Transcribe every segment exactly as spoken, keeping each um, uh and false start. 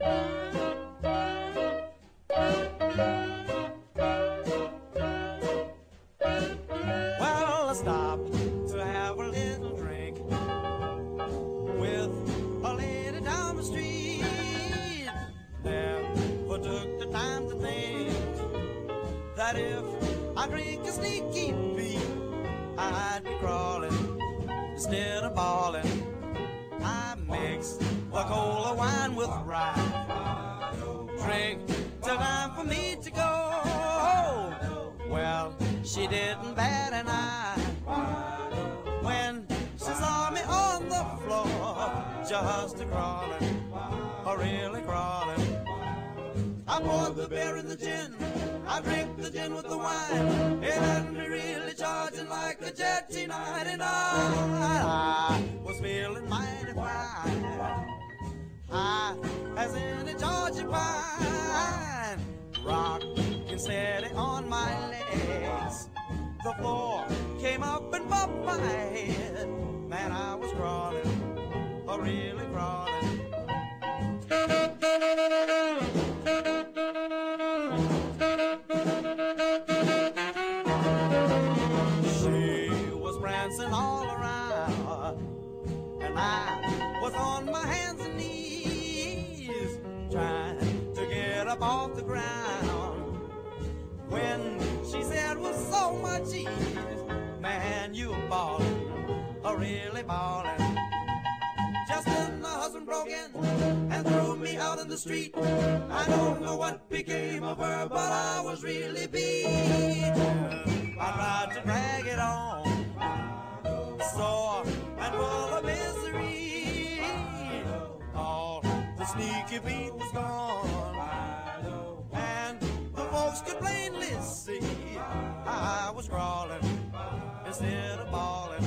Well, I stopped to have a little drink with a lady down the street. Therefore took the time to think that if I drink a sneaky beat, I'd be crawling instead of bawling. I mixed the cola wine with rye, drink till time for me to go. Well, she didn't bat an eye when she saw me on the floor, just a crawling, a really crawling. I poured the beer and the gin, I drank the gin with the wine. It had me really charging like a jetty night, and I was feeling mighty fine, high as in a Georgia pine. Rockin' steady on my legs, the floor came up and bumped my head. Man, I was crawling, oh really crawling. All around, and I was on my hands and knees trying to get up off the ground when she said with so much ease, man, you ballin', oh really ballin'. Just then my husband broke in and threw me out in the street. I don't know what became of her, but I was really beat. I tried to drag it on, sore and full of misery. All the sneaky beat was gone, and the folks could plainly see I was crawling instead of bawling.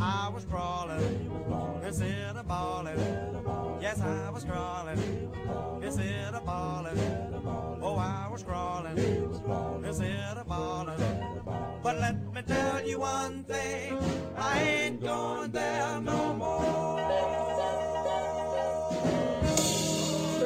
I was crawling instead of bawling. Yes, I was crawling instead of bawling. Oh, I was crawling instead of bawling. But let me tell you one thing, I ain't going there no more.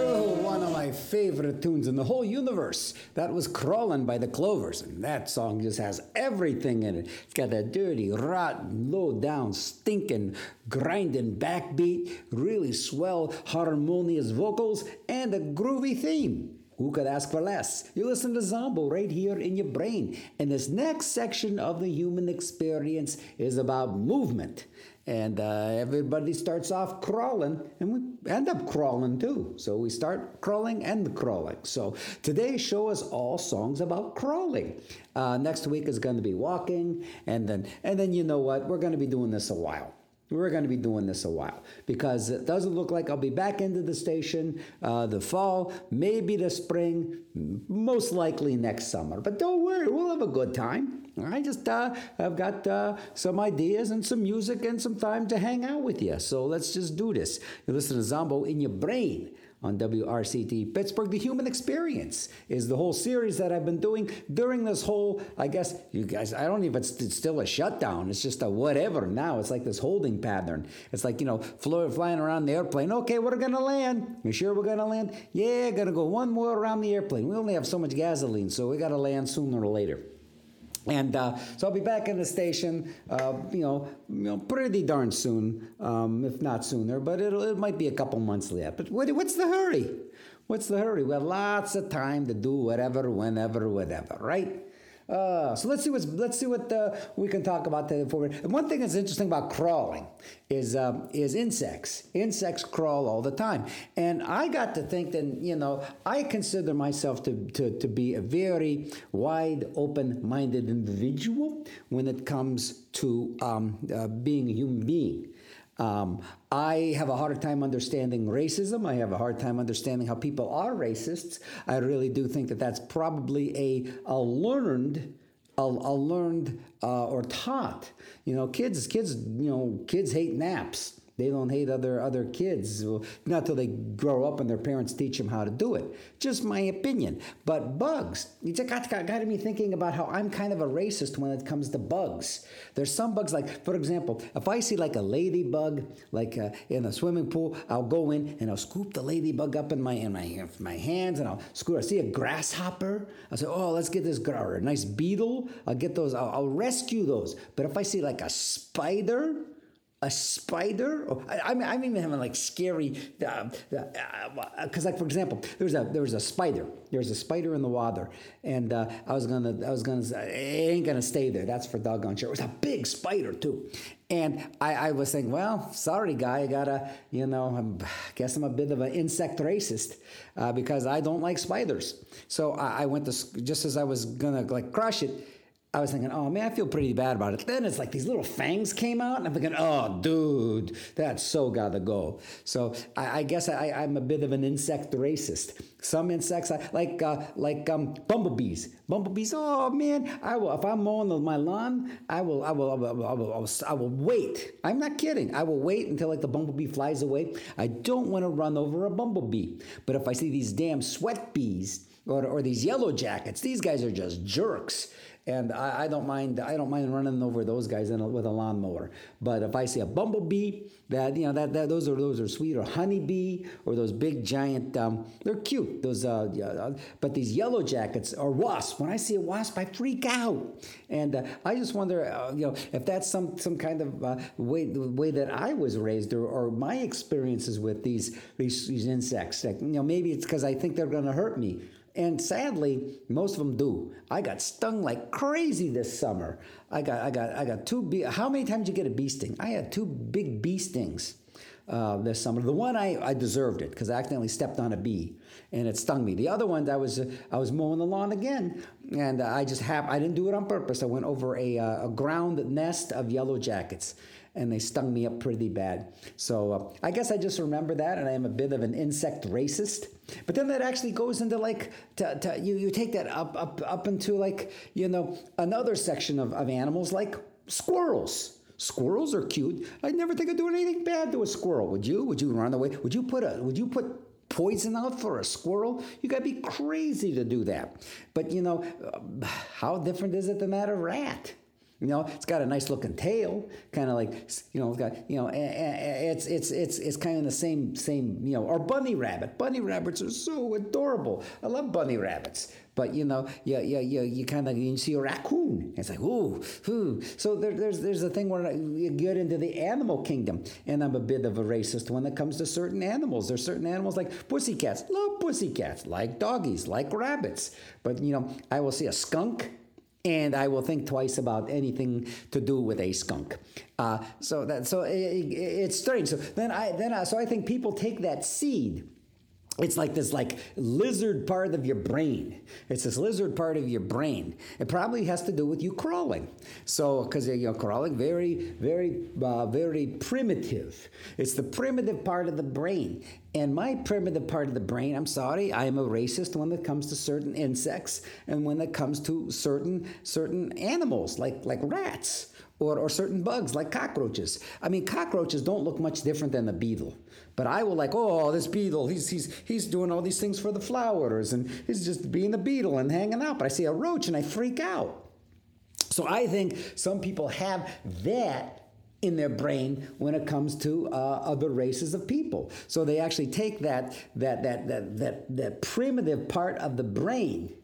Oh, one of my favorite tunes in the whole universe. That was Crawlin' by the Clovers, and that song just has everything in it. It's got that dirty, rotten, low-down, stinking, grinding backbeat, really swell, harmonious vocals, and a groovy theme. Who could ask for less? You listen to Zombo right here in your brain. And this next section of the human experience is about movement. And uh, everybody starts off crawling, and we end up crawling too. So we start crawling and crawling. So today's show is all songs about crawling. Uh, next week is going to be walking. And then, and then you know what? We're going to be doing this a while. We're going to be doing this a while because it doesn't look like I'll be back into the station uh, the fall, maybe the spring, most likely next summer. But don't worry, we'll have a good time. I just, uh, I've got uh, some ideas and some music and some time to hang out with you. So let's just do this. You listen to Zombo in your brain on W R C T Pittsburgh. The Human Experience is the whole series that I've been doing during this whole, I guess, you guys, I don't even, it's still a shutdown. It's just a whatever now. It's like this holding pattern. It's like, you know, flying around the airplane. Okay, we're going to land. You sure we're going to land? Yeah, going to go one more around the airplane. We only have so much gasoline, so we got to land sooner or later. And uh, so I'll be back in the station, uh, you know, you know, pretty darn soon, um, if not sooner. But it'll, it might be a couple months late. But what, what's the hurry? What's the hurry? We have lots of time to do whatever, whenever, whatever, right? Uh, so let's see what's, let's see what uh, we can talk about today. Before we, and one thing that's interesting about crawling is um, is insects. Insects crawl all the time, and I got to think that you know I consider myself to to, to be a very wide, open-minded individual when it comes to um, uh, being a human being. Um, I have a hard time understanding racism. I have a hard time understanding how people are racists. I really do think that that's probably a, a learned, a, a learned uh, or taught. You know, kids, kids, you know, kids hate naps. They don't hate other other kids, not till they grow up and their parents teach them how to do it. Just my opinion. But bugs, it got, got, got me thinking about how I'm kind of a racist when it comes to bugs. There's some bugs, like, for example, if I see like a ladybug, like uh, in a swimming pool, I'll go in and I'll scoop the ladybug up in my in my, in my hands, and I'll scoop. I see a grasshopper, I'll say, oh, let's get this, or a nice beetle. I'll get those, I'll, I'll rescue those. But if I see like a spider, A spider? Oh, I, I'm, I'm even having like scary, because uh, uh, like for example, there was a there was a spider. There was a spider in the water, and uh, I was gonna I was gonna it ain't gonna stay there. That's for doggone sure. It was a big spider too, and I, I was thinking, well, sorry guy, I gotta you know I'm, I guess I'm a bit of an insect racist uh, because I don't like spiders. So I, I went to just as I was gonna like crush it. I was thinking, oh, man, I feel pretty bad about it. Then it's like these little fangs came out, and I'm thinking, oh, dude, that's so gotta go. So I, I guess I, I'm a bit of an insect racist. Some insects, I, like uh, like um, bumblebees. Bumblebees, oh, man, I will. If I'm mowing my lawn, I will I will, I will, I will, I will, I will wait. I'm not kidding. I will wait until, like, the bumblebee flies away. I don't want to run over a bumblebee. But if I see these damn sweat bees or, or these yellow jackets, these guys are just jerks. And I, I don't mind. I don't mind running over those guys in a, with a lawnmower. But if I see a bumblebee, that you know that, that those are those are sweet, or honeybee, or those big giant. Um, they're cute. Those. Uh, yeah, but these yellow jackets or wasps. When I see a wasp, I freak out. And uh, I just wonder, uh, you know, if that's some some kind of uh, way way that I was raised, or, or my experiences with these these, these insects. Like, you know, maybe it's because I think they're going to hurt me. And sadly, most of them do. I got stung like crazy this summer. I got, I got, I got two bee. How many times did you get a bee sting? I had two big bee stings uh, this summer. The one I, I deserved it because I accidentally stepped on a bee and it stung me. The other one, I was, uh, I was mowing the lawn again, and I just hap- I didn't do it on purpose. I went over a, uh, a ground nest of yellow jackets, and they stung me up pretty bad. So uh, I guess I just remember that, and I am a bit of an insect racist. But then that actually goes into like, to, to, you, you take that up up up into like, you know, another section of, of animals like squirrels. Squirrels are cute. I never think I'd do anything bad to a squirrel. Would you? Would you run away? Would you put a, would you put poison out for a squirrel? You gotta be crazy to do that. But you know, how different is it than that of rat? You know, it's got a nice looking tail, kind of like, you know, it's got, you know, it's it's it's it's kind of the same same, you know, or bunny rabbit. Bunny rabbits are so adorable. I love bunny rabbits. But you know, yeah, yeah, yeah. You kind of you see a raccoon. It's like, ooh, ooh. So there, there's there's a thing where you get into the animal kingdom, and I'm a bit of a racist when it comes to certain animals. There's certain animals like pussycats. Love pussycats. Like doggies. Like rabbits. But you know, I will see a skunk, and I will think twice about anything to do with a skunk. Uh, so that so it, it, it's strange. So then I then I, so I think people take that seed. It's like this like lizard part of your brain. It's this lizard part of your brain. It probably has to do with you crawling. So, because you're crawling, very, very, uh, very primitive. It's the primitive part of the brain. And my primitive part of the brain, I'm sorry, I am a racist when it comes to certain insects and when it comes to certain certain animals like like rats. Or, or certain bugs like cockroaches. I mean, cockroaches don't look much different than the beetle. But I will like, oh, this beetle, he's he's he's doing all these things for the flowers, and he's just being a beetle and hanging out. But I see a roach and I freak out. So I think some people have that in their brain when it comes to uh, other races of people. So they actually take that that that that that that primitive part of the brain.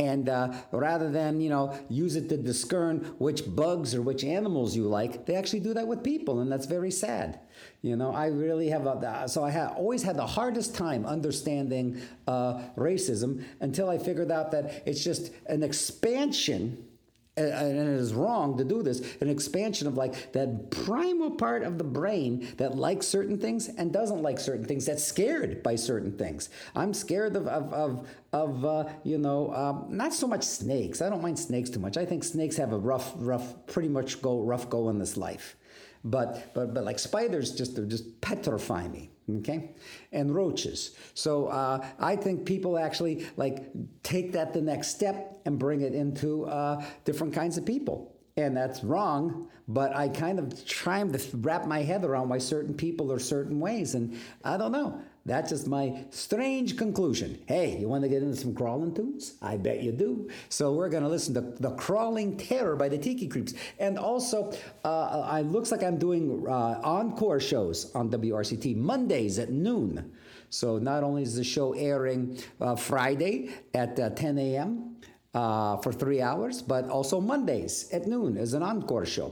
And uh, rather than, you know, use it to discern which bugs or which animals you like, they actually do that with people, and that's very sad. You know, I really have a, so I have always had the hardest time understanding uh, racism until I figured out that it's just an expansion, and it is wrong to do this, an expansion of like that primal part of the brain that likes certain things and doesn't like certain things, that's scared by certain things. I'm scared of, of, of, of uh, you know, um, not so much snakes. I don't mind snakes too much. I think snakes have a rough, rough, pretty much go rough go in this life. But but but like spiders just just petrify me, okay? And roaches. So uh, I think people actually like take that the next step and bring it into uh, different kinds of people. and that's wrong, but I kind of trying to wrap my head around why certain people are certain ways, and I don't know. That's just my strange conclusion. Hey, you want to get into some crawling tunes? I bet you do. So we're going to listen to The Crawling Terror by the Tiki Creeps. And also, uh, it looks like I'm doing uh, encore shows on W R C T Mondays at noon. So not only is the show airing uh, Friday at uh, ten a.m., Uh, for three hours, but also Mondays at noon as an encore show.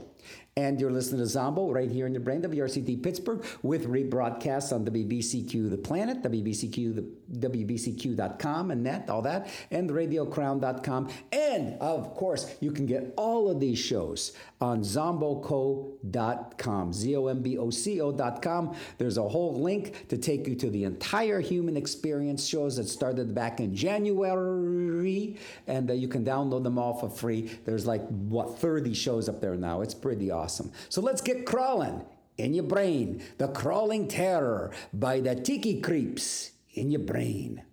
And you're listening to Zombo right here in your brain, W R C T Pittsburgh, with rebroadcasts on W B C Q The Planet, W B C Q, the W B C Q dot com and net, all that, and radio crown dot com. And, of course, you can get all of these shows on zombo co dot com, Z O M B O C O dot com. There's a whole link to take you to the entire Human Experience shows that started back in January, and uh, you can download them all for free. There's like, what, thirty shows up there now. It's pretty awesome. Awesome. So let's get crawling in your brain. The Crawling Terror by the Tiki Creeps in your brain.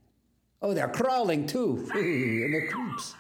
Oh, they're crawling too. And they're creeps.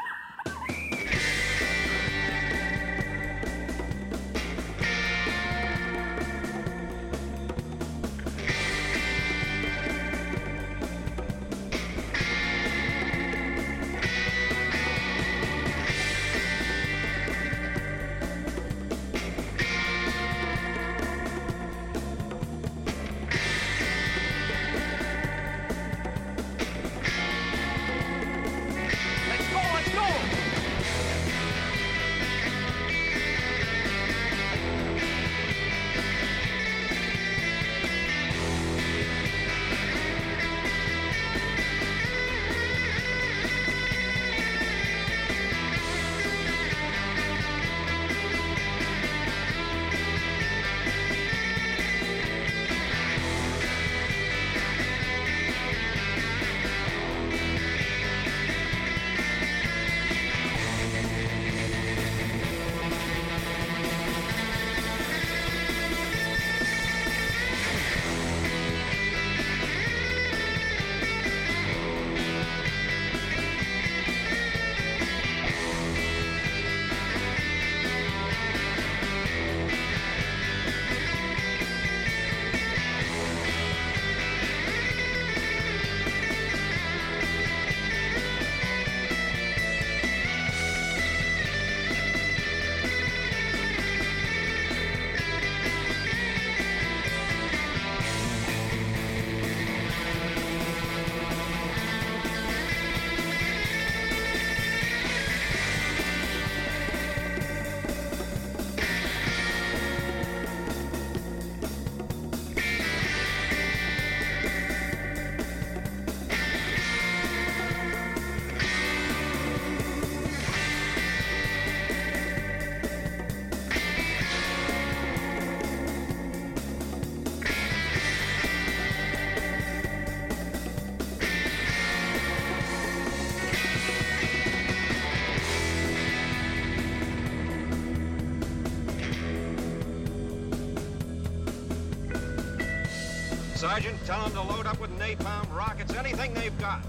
Sergeant, tell them to load up with napalm, rockets, anything they've got.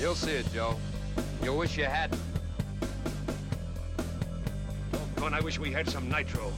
You'll see it, Joe. You'll wish you hadn't. Oh, God, I wish we had some nitro.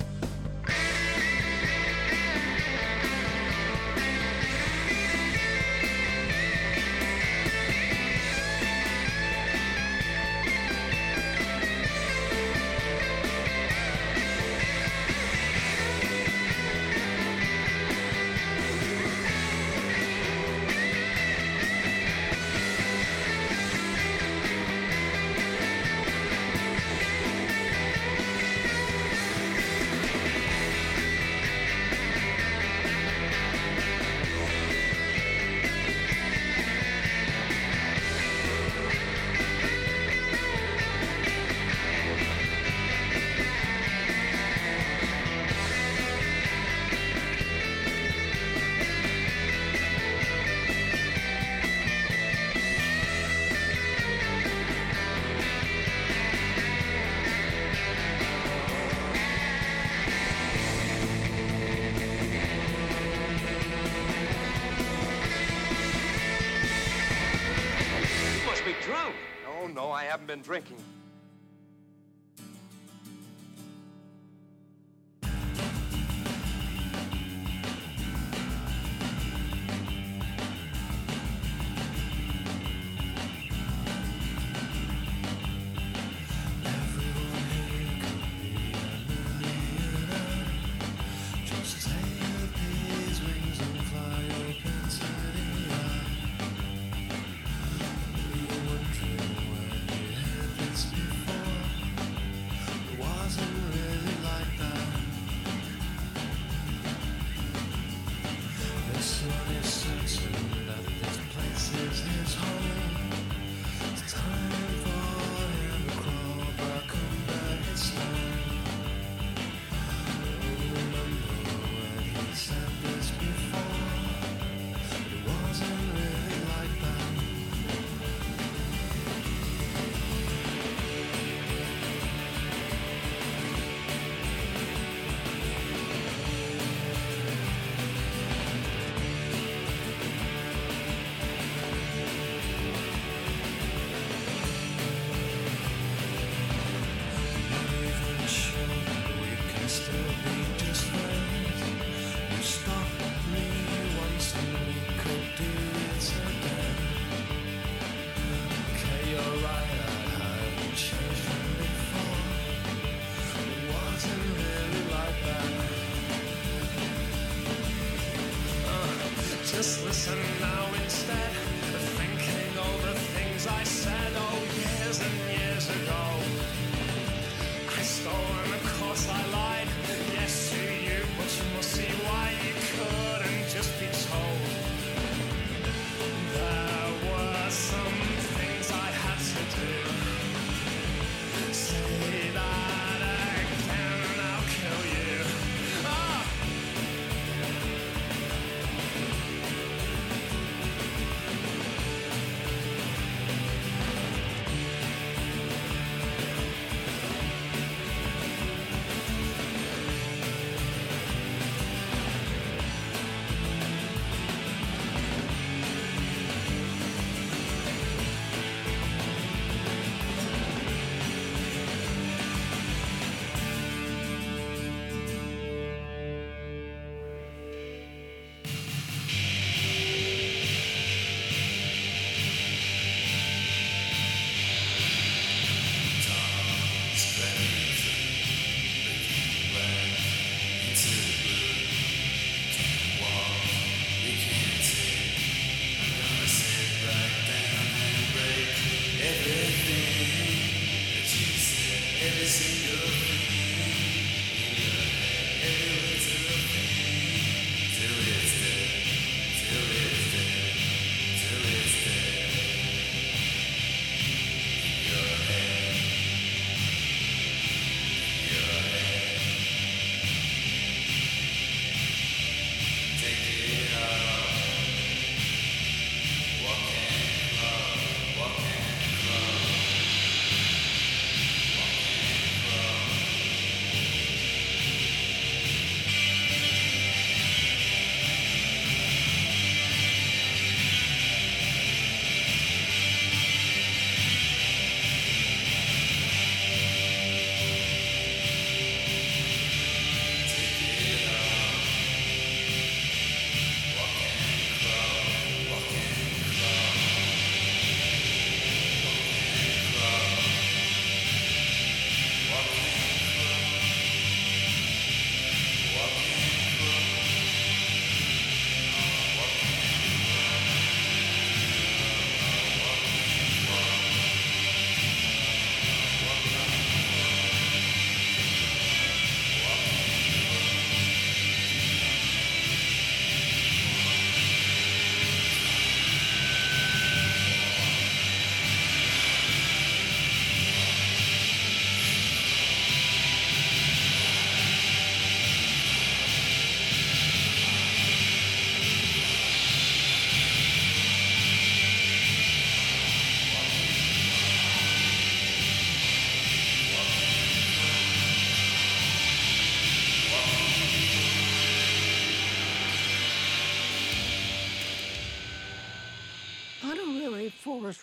know I haven't been drinking. sorry, Forest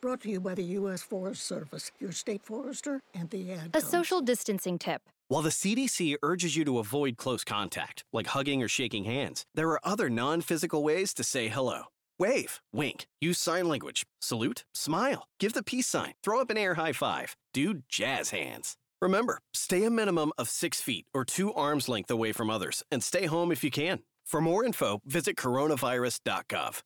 Brought to you by the U S Forest Service, your state forester, and the Ad Council. A social distancing tip. While the C D C urges you to avoid close contact, like hugging or shaking hands, there are other non-physical ways to say hello. Wave, wink, use sign language, salute, smile, give the peace sign, throw up an air high five, do jazz hands. Remember, stay a minimum of six feet or two arms length away from others, and stay home if you can. For more info, visit coronavirus dot gov.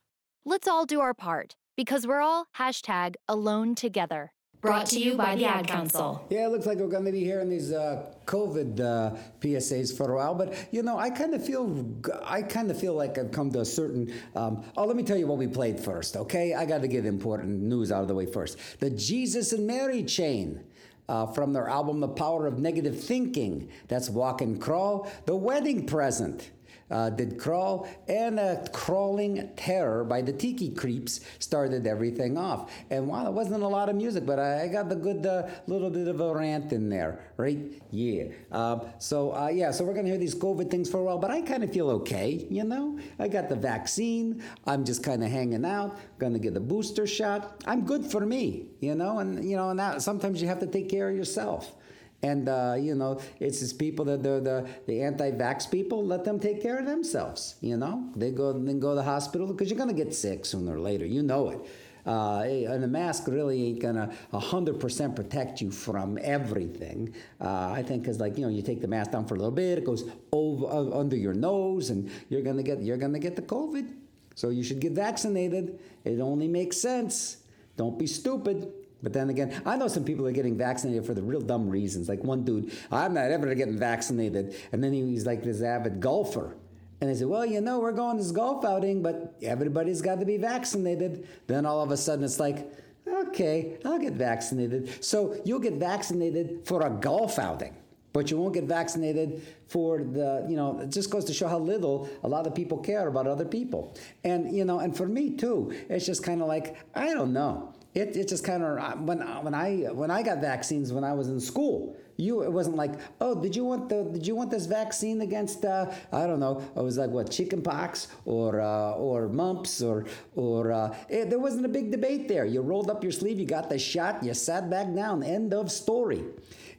Let's all do our part, because we're all hashtag alone together. Brought to you by the Ad Council. Yeah, it looks like we're going to be hearing these uh, COVID uh, P S As for a while, but you know, I kind of feel, I kind of feel like I've come to a certain. Um, oh, let me tell you what we played first, okay? I got to get important news out of the way first. The Jesus and Mary Chain. Uh, from their album, The Power of Negative Thinking. That's Walk and Crawl. The Wedding Present uh, did Crawl. And uh, Crawling Terror by The Tiki Creeps started everything off. And wow, it wasn't a lot of music, but I, I got the good uh, little bit of a rant in there, right? Yeah. Uh, so, uh, yeah, so we're going to hear these COVID things for a while, but I kind of feel okay, you know? I got the vaccine. I'm just kind of hanging out. Going to get the booster shot. I'm good for me, you know? And, you know, and that, sometimes you have to take care yourself. And, uh, you know, it's these people that they're the, the anti-vax people, let them take care of themselves, you know? They go then go to the hospital because you're going to get sick sooner or later. You know it. Uh, and a mask really ain't going to one hundred percent protect you from everything. Uh, I think because, like, you know, you take the mask down for a little bit, it goes over uh, under your nose, and you're going to get you're going to get the COVID. So you should get vaccinated. It only makes sense. Don't be stupid. But then again, I know some people are getting vaccinated for the real dumb reasons. Like one dude, I'm not ever getting vaccinated. And then he's like this avid golfer. And they said, well, you know, we're going to this golf outing, but everybody's got to be vaccinated. Then all of a sudden it's like, okay, I'll get vaccinated. So you'll get vaccinated for a golf outing, but you won't get vaccinated for the, you know, it just goes to show how little a lot of people care about other people. And, you know, and for me too, it's just kind of like, I don't know. It it just kind of when when I when I got vaccines when I was in school, you it wasn't like, oh, did you want the did you want this vaccine against uh, I don't know, it was like what, chicken pox or uh, or mumps or or uh, it, there wasn't a big debate there. You rolled up your sleeve, you got the shot, you sat back down. End of story.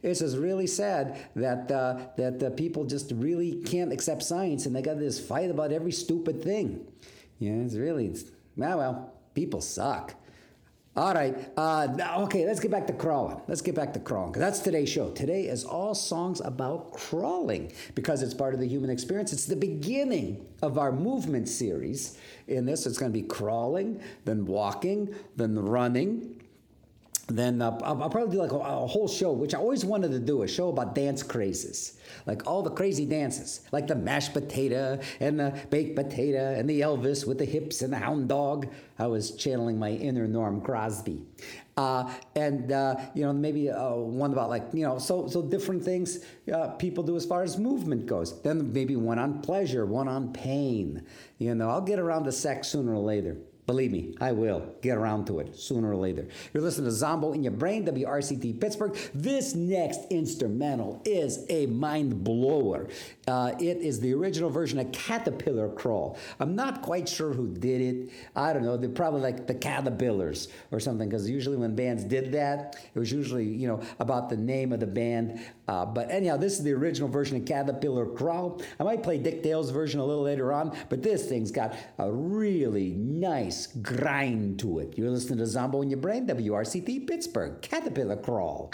It's just really sad that uh, that the people just really can't accept science and they got this fight about every stupid thing. Yeah, it's really it's, ah, well, people suck. All right. Uh, okay, let's get back to crawling. Let's get back to crawling because that's today's show. Today is all songs about crawling because it's part of the human experience. It's the beginning of our movement series. In this, it's going to be crawling, then walking, then running. Then uh, I'll probably do like a, a whole show, which I always wanted to do, a show about dance crazes, like all the crazy dances, like the mashed potato and the baked potato and the Elvis with the hips and the hound dog. I was channeling my inner Norm Crosby. Uh, and, uh, you know, maybe uh, one about like, you know, so so different things uh, people do as far as movement goes. Then maybe one on pleasure, one on pain. You know, I'll get around to sex sooner or later. Believe me, I will get around to it sooner or later. You're listening to Zombo in Your Brain, W R C T Pittsburgh. This next instrumental is a mind blower. Uh, it is the original version of Caterpillar Crawl. I'm not quite sure who did it. I don't know. They're probably like the Caterpillars or something, because usually when bands did that, it was usually, you know, about the name of the band. Uh, but anyhow, this is the original version of Caterpillar Crawl. I might play Dick Dale's version a little later on, but this thing's got a really nice grind to it. You're listening to Zombo in Your Brain, W R C T Pittsburgh, Caterpillar Crawl.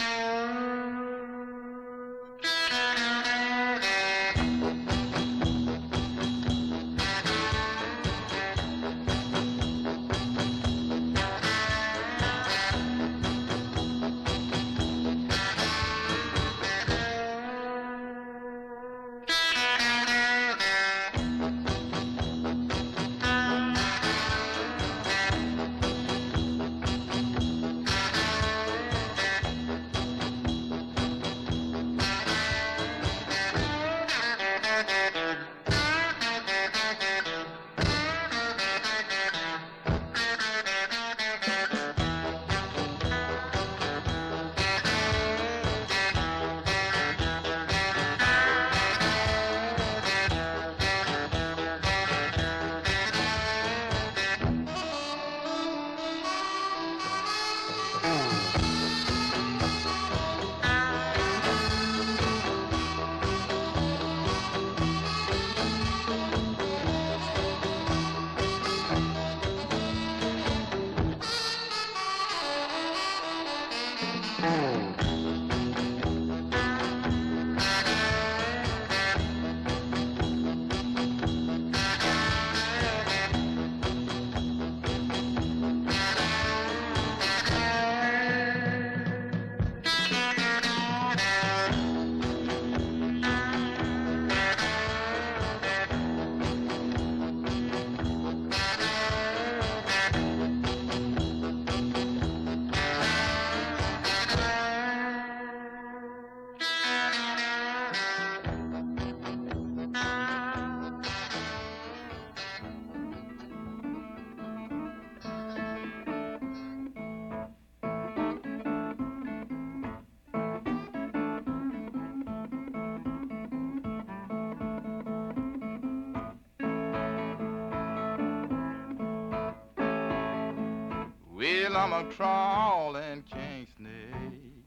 Well, I'm a crawling king snake,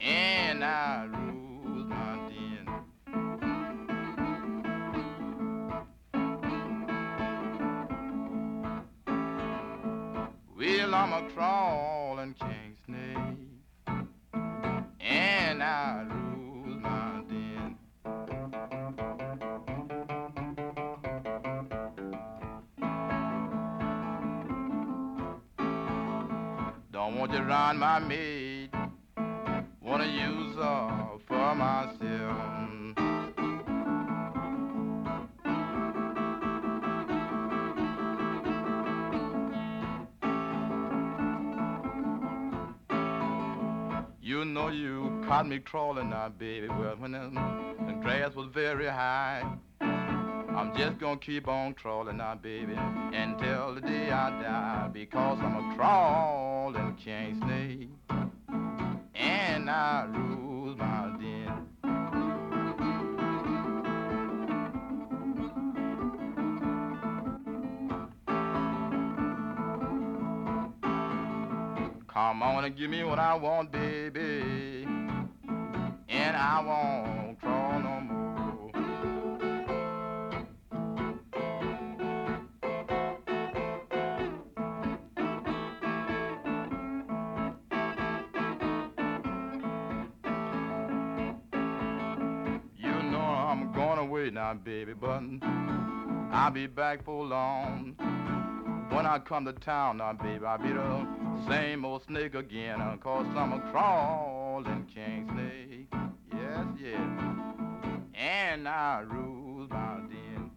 and I rule my den. Well, I'm a crawling king snake, and I rule. Don't want you round my maid, wanna use her for myself. You know you caught me crawling now, baby. Well, when the, the grass was very high, I'm just gonna keep on crawling now, baby, until the day I die, because I'm a crawling king snake, and I rule my den. Come on and give me what I want, baby, and I won't crawl no more. Now, baby, but I'll be back for long. When I come to town now, baby, I'll be the same old snake again, uh, cause I'm a crawling king snake. Yes, yes. And I rule my den.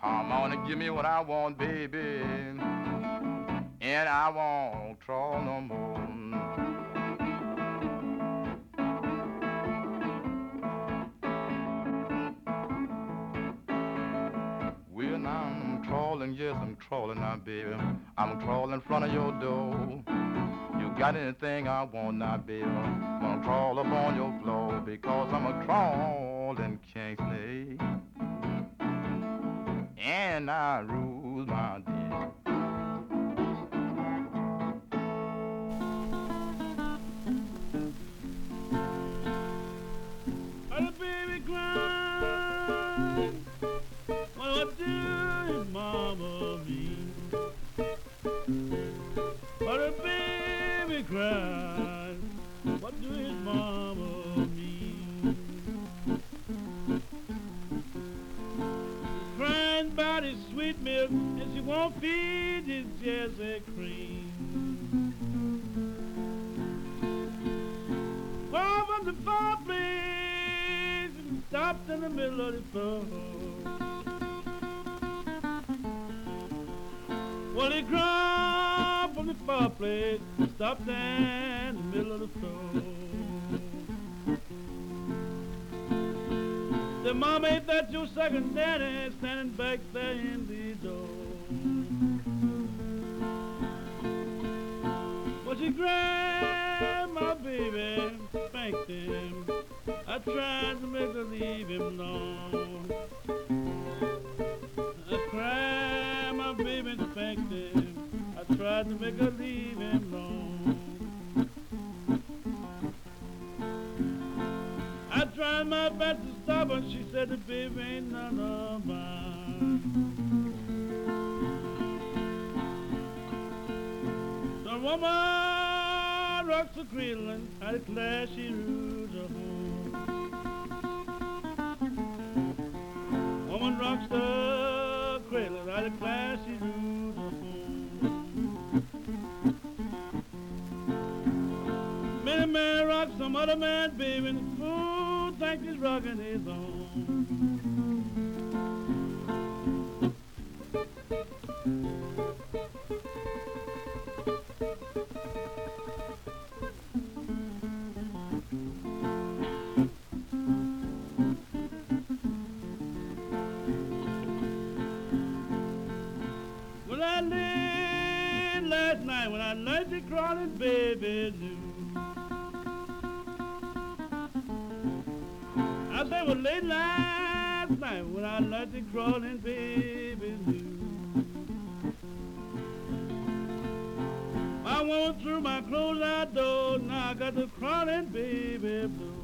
Come on and give me what I want, baby, and I won't crawl no more. Crawling, yes, I'm crawling now, baby. I'm crawling in front of your door. You got anything I want now, baby? I'm gonna crawl up on your floor, because I'm a crawling king snake, and I rule my day. Oh, baby, grind. What do? Mama me, but a baby cries. What do his mama mean? He's crying about his sweet milk, and she won't feed his Jesse cream. Well, from the fireplace, and stopped in the middle of the floor. Well, he cried from the fireplace, stopped down in the middle of the floor. The mama, ain't that your second daddy standing back there in the door? Well, she grabbed my baby, spanked him. I tried to make her leave him alone. I cried. My baby spanked him. I tried to make her leave him alone. I tried my best to stop her. She said the baby ain't none of mine. The woman rocks the cradle. I declare she rules her home. Woman rocks the I declare she rules her home. Many men rock some other man, baby, and the fool thinks he's rocking his own. Crawling baby do. I said, well, late last life when I let the crawling baby do. I went through my clothes I door, now I got the crawling baby blue.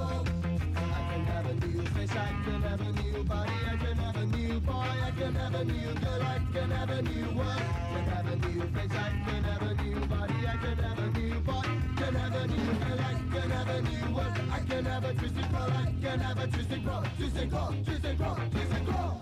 I can have a new face, I can have a new new girl, I can have a new world, can have a new face, I can have a new body, I can have a new boy, can have a new girl, I can have a new world, I can have a twisted girl, I can have a twisted girl, twisted girl, twisted girl, twisted girl.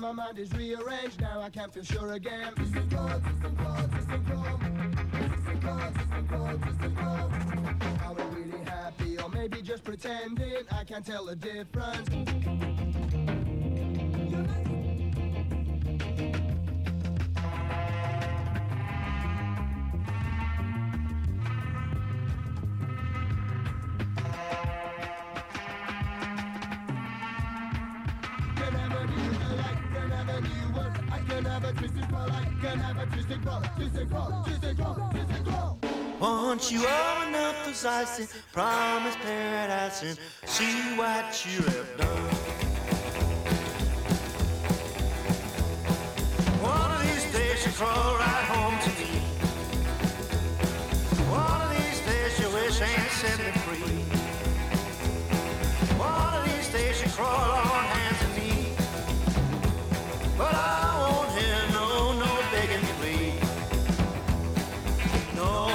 My mind is rearranged, now I can't feel sure again. Just a call, just a call, just a call. Just a call, just a call, just a call. Are we really happy or maybe just pretending? I can't tell the difference. Once you open up those eyes and promise paradise and see what you have done. One of these days you crawl right home to me. One of these days you wish and set me free. One of these days you crawl on hands and knees. But I won't hear no, no begging plea. No.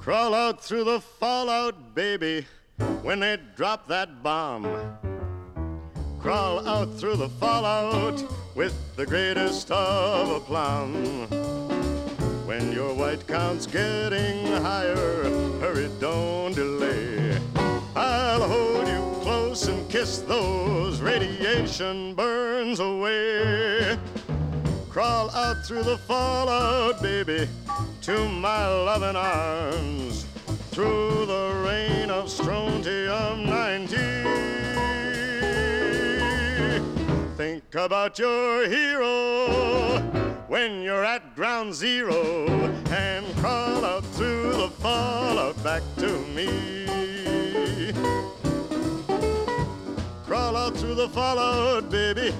Crawl out through the fallout, baby. when they drop that bomb. Crawl out through the fallout with the greatest of aplomb. When your white count's getting higher, hurry, don't delay. I'll hold you close and kiss those radiation burns away. Crawl out through the fallout, baby, to my loving arms. Through the rain of strontium ninety. Think about your hero when you're at ground zero. And crawl out through the fallout back to me. Crawl out through the fallout, baby,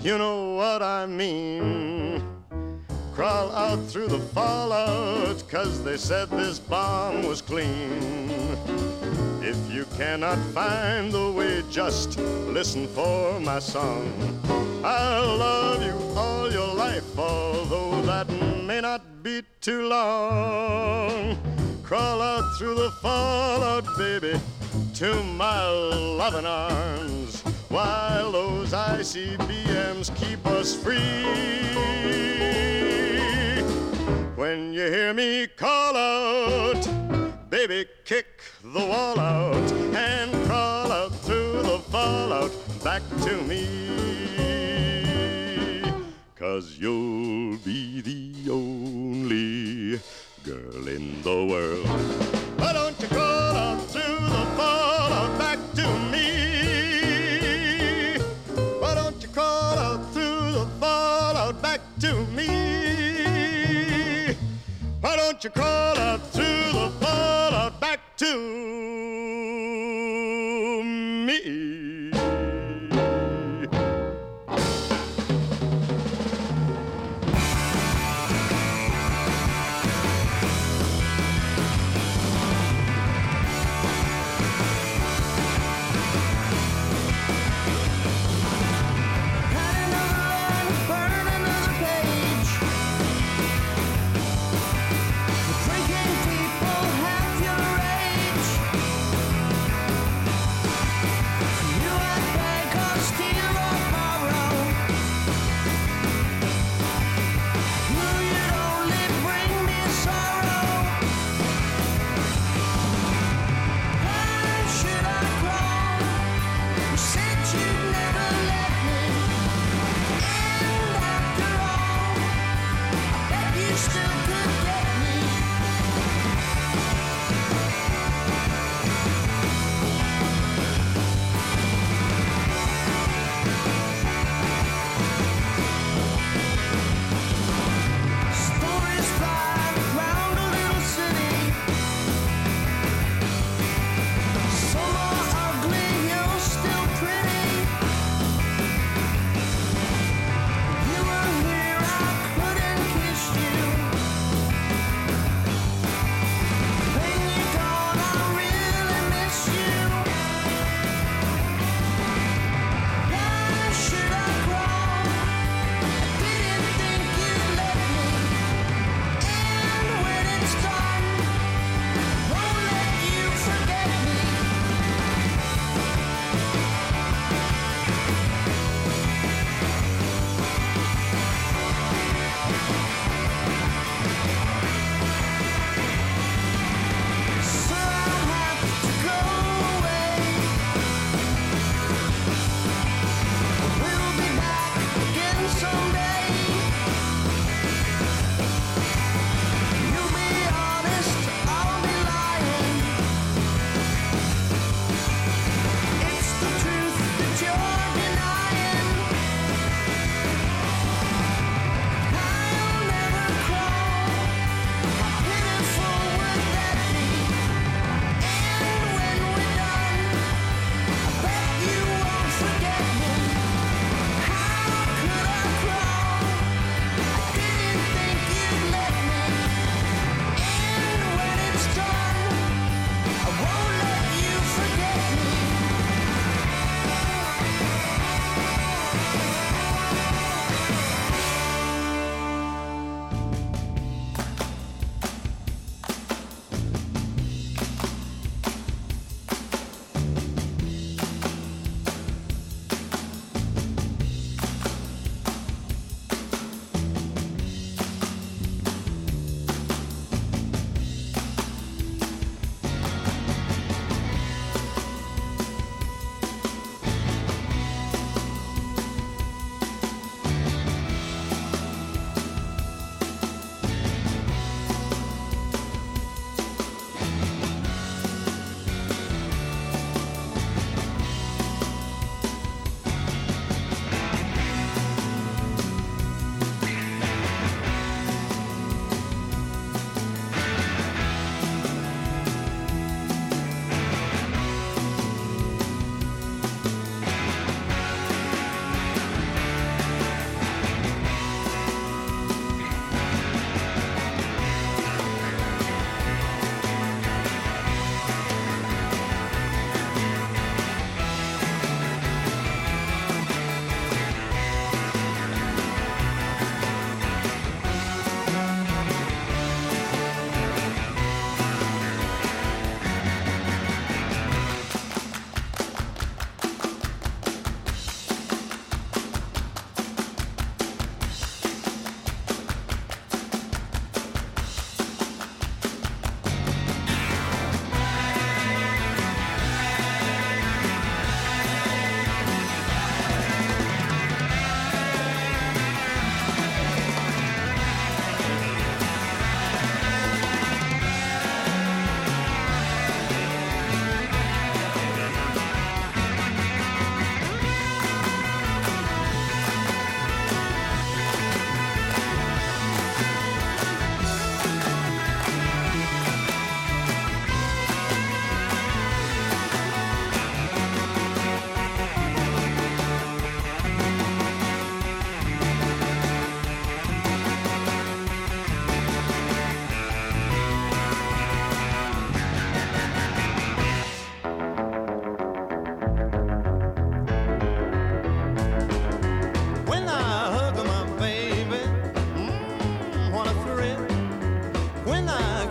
you know what I mean. Crawl out through the fallout, 'cause they said this bomb was clean. If you cannot find the way, just listen for my song. I'll love you all your life, although that may not be too long. Crawl out through the fallout, baby, to my loving arms, while those I C B Ms keep us free. When you hear me call out, baby, kick the wall out and crawl out through the fallout back to me. 'Cause you'll be the only girl in the world. Why don't you crawl out through the fallout back to me? Why don't you crawl out through the fallout back to me? Why don't you crawl out through the fallout back to me? People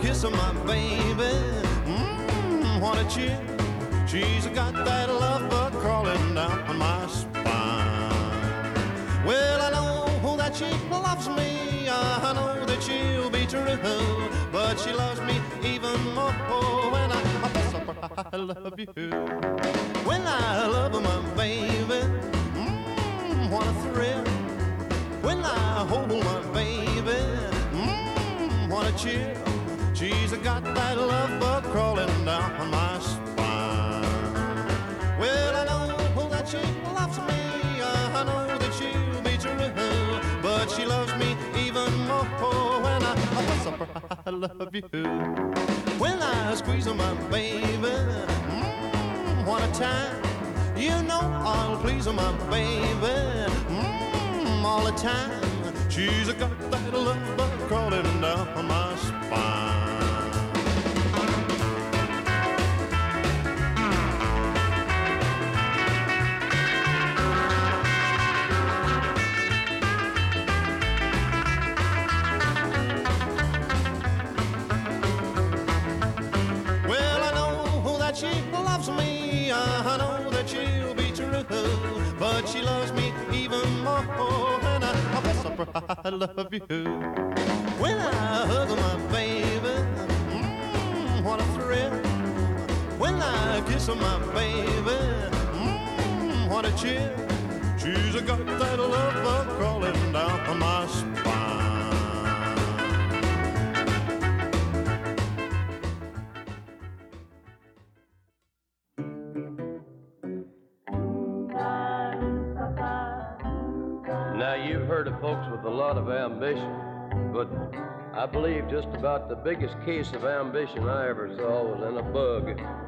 kiss of my baby. Mmm, what a chick. She's got that love bug crawling down my spine. Well, I know that she loves me. I know that she'll be true. But she loves me even more when I, I, I love you. When I love my baby, mmm, what a thrill. When I hold my baby, mmm, what a chill. She's got that love bug crawling down my spine. Well, I know that she loves me. I know that she'll be true. But she loves me even more when I, I love you. When I squeeze my baby, mmm, what a time. You know I'll please my baby, mmm, all the time. She's got that love bug crawling down my spine. But she loves me even more when I, I, I love you. When I hug my baby, mmm, what a thrill. When I kiss my baby, mmm, what a chill. She's got that love bug crawling down my folks with a lot of ambition, but I believe just about the biggest case of ambition I ever saw was in a bug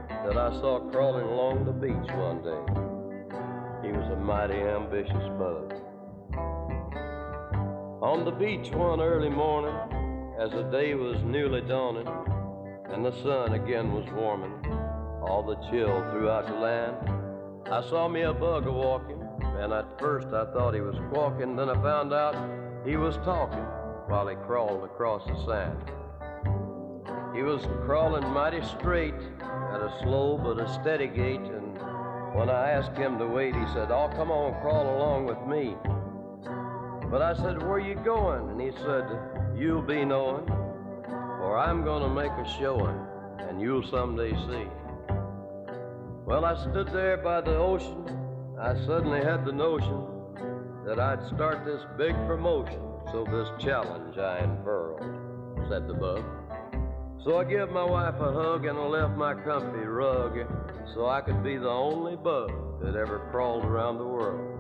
that I saw crawling along the beach one day. He was a mighty ambitious bug. On the beach one early morning, as the day was newly dawning and the sun again was warming all the chill throughout the land, I saw me a bug a-walking. And at first I thought he was walking, then I found out he was talking while he crawled across the sand. He was crawling mighty straight at a slow but a steady gait, and when I asked him to wait, he said, "Oh, come on, crawl along with me." But I said, "Where you going?" And he said, "You'll be knowing, for I'm going to make a showing, and you'll someday see." Well, I stood there by the ocean. I suddenly had the notion that I'd start this big promotion, so this challenge I unfurled, said the bug. So I give my wife a hug and I left my comfy rug, so I could be the only bug that ever crawled around the world.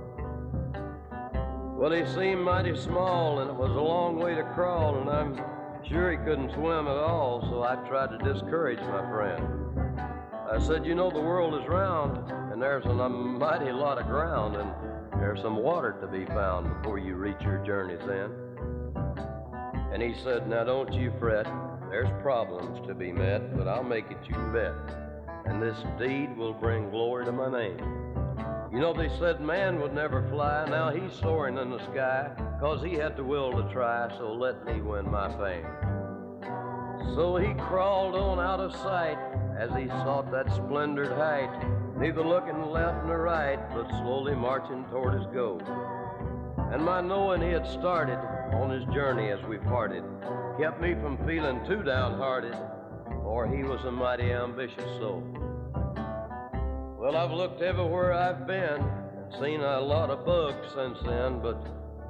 Well, he seemed mighty small and it was a long way to crawl, and I'm sure he couldn't swim at all, so I tried to discourage my friend. I said, "You know, the world is round, and there's a mighty lot of ground, and there's some water to be found before you reach your journey's end." And he said, "Now don't you fret, there's problems to be met, but I'll make it, you bet, and this deed will bring glory to my name. You know, they said man would never fly, now he's soaring in the sky, cause he had the will to try, so let me win my fame." So he crawled on out of sight as he sought that splendored height, neither looking left nor right, but slowly marching toward his goal. And my knowing he had started on his journey as we parted kept me from feeling too downhearted, for he was a mighty ambitious soul. Well, I've looked everywhere I've been and seen a lot of bugs since then, but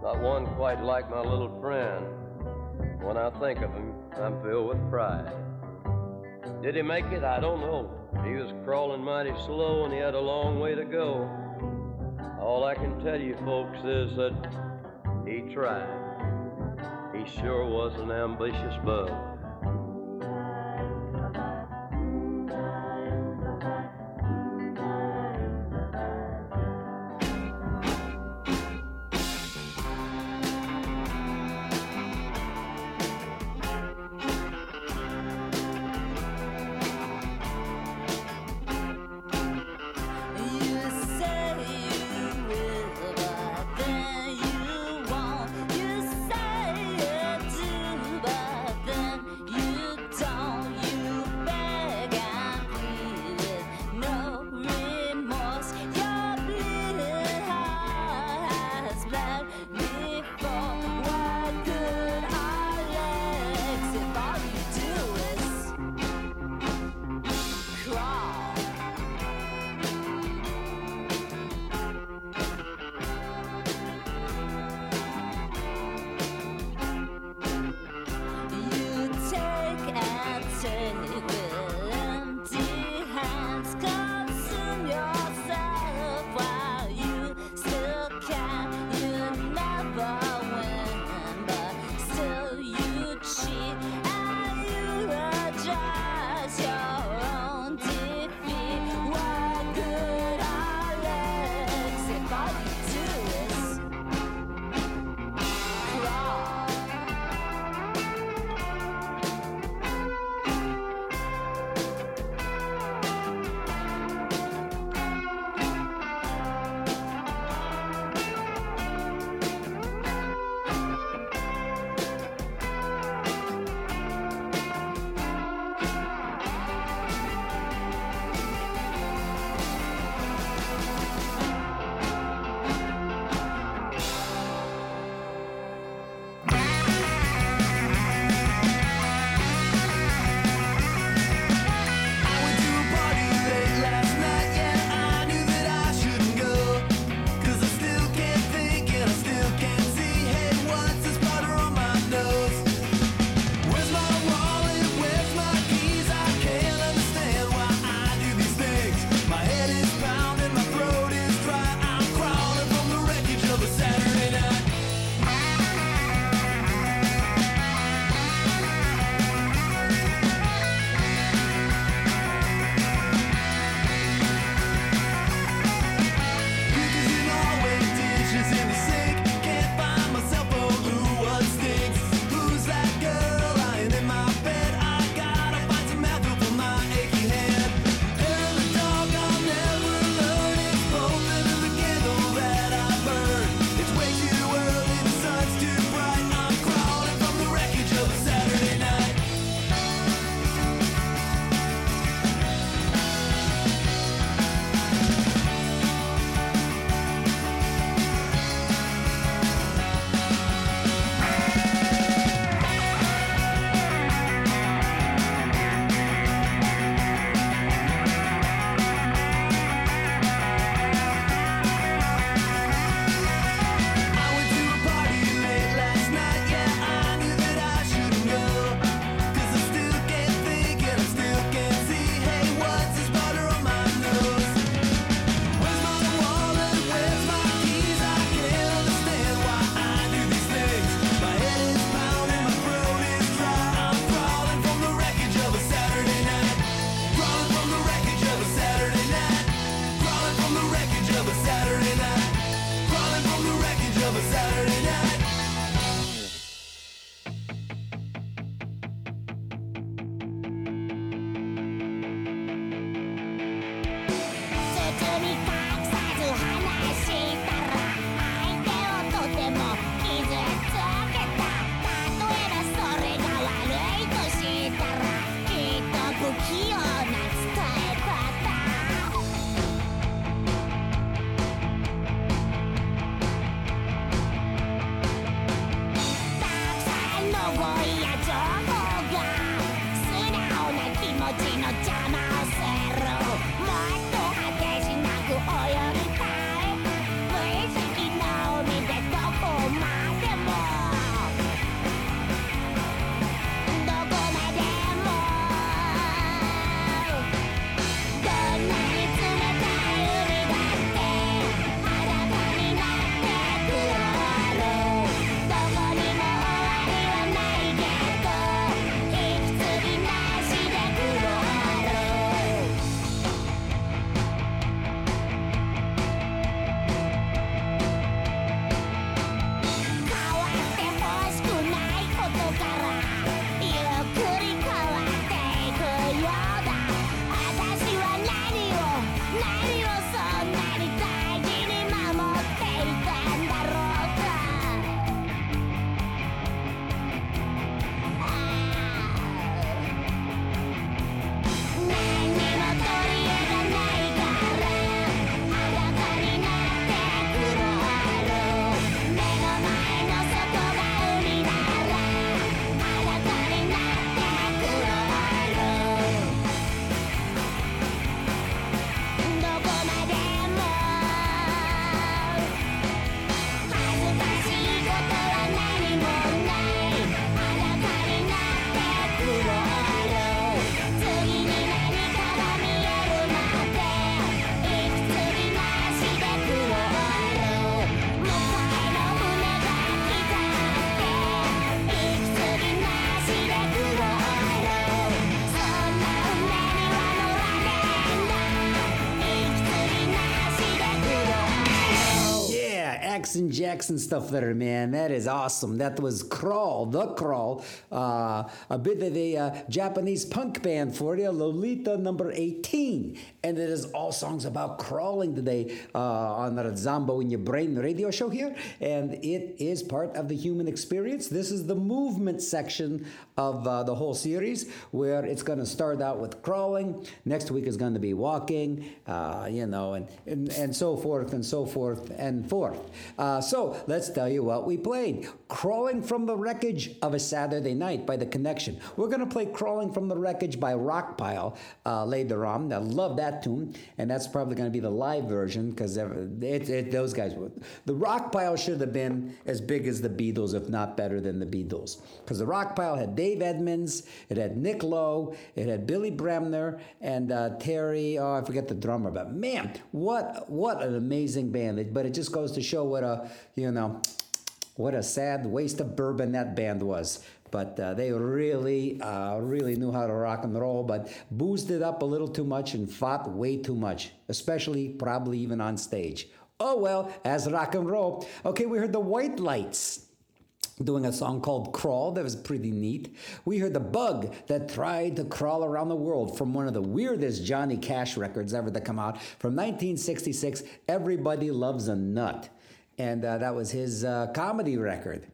not one quite like my little friend. When I think of him, I'm filled with pride. Did he make it? I don't know. He was crawling mighty slow and he had a long way to go. All I can tell you folks is that he tried. He sure was an ambitious bug. And Jackson stuff there, man. That is awesome. That was Crawl, The Crawl, uh, a bit of a uh, Japanese punk band for you, Lolita number eighteen. And it is all songs about crawling today uh, on the Zombo in Your Brain radio show here. And it is part of the human experience. This is the movement section of uh, the whole series, where it's going to start out with crawling. Next week is going to be walking, uh, you know, and, and, and so forth and so forth and forth. Uh, so let's tell you what we played. Crawling from the Wreckage of a Saturday Night by The Connection. We're going to play Crawling from the Wreckage by Rockpile uh, later on. I love that tune, and that's probably going to be the live version, because those guys were. The Rockpile should have been as big as the Beatles, if not better than the Beatles, because the Rockpile had Dave Edmunds, it had Nick Lowe, it had Billy Bremner, and uh, Terry, oh, I forget the drummer, but man, what what an amazing band. But it just goes to show what a, you know, what a sad waste of bourbon that band was. But uh, they really, uh, really knew how to rock and roll, but boozed it up a little too much and fought way too much, especially probably even on stage. Oh, well, as rock and roll. Okay, we heard the White Lights doing a song called Crawl. That was pretty neat. We heard The Bug That Tried to Crawl Around the World from one of the weirdest Johnny Cash records ever to come out from nineteen sixty-six, Everybody Loves a Nut. And uh, that was his uh, comedy record.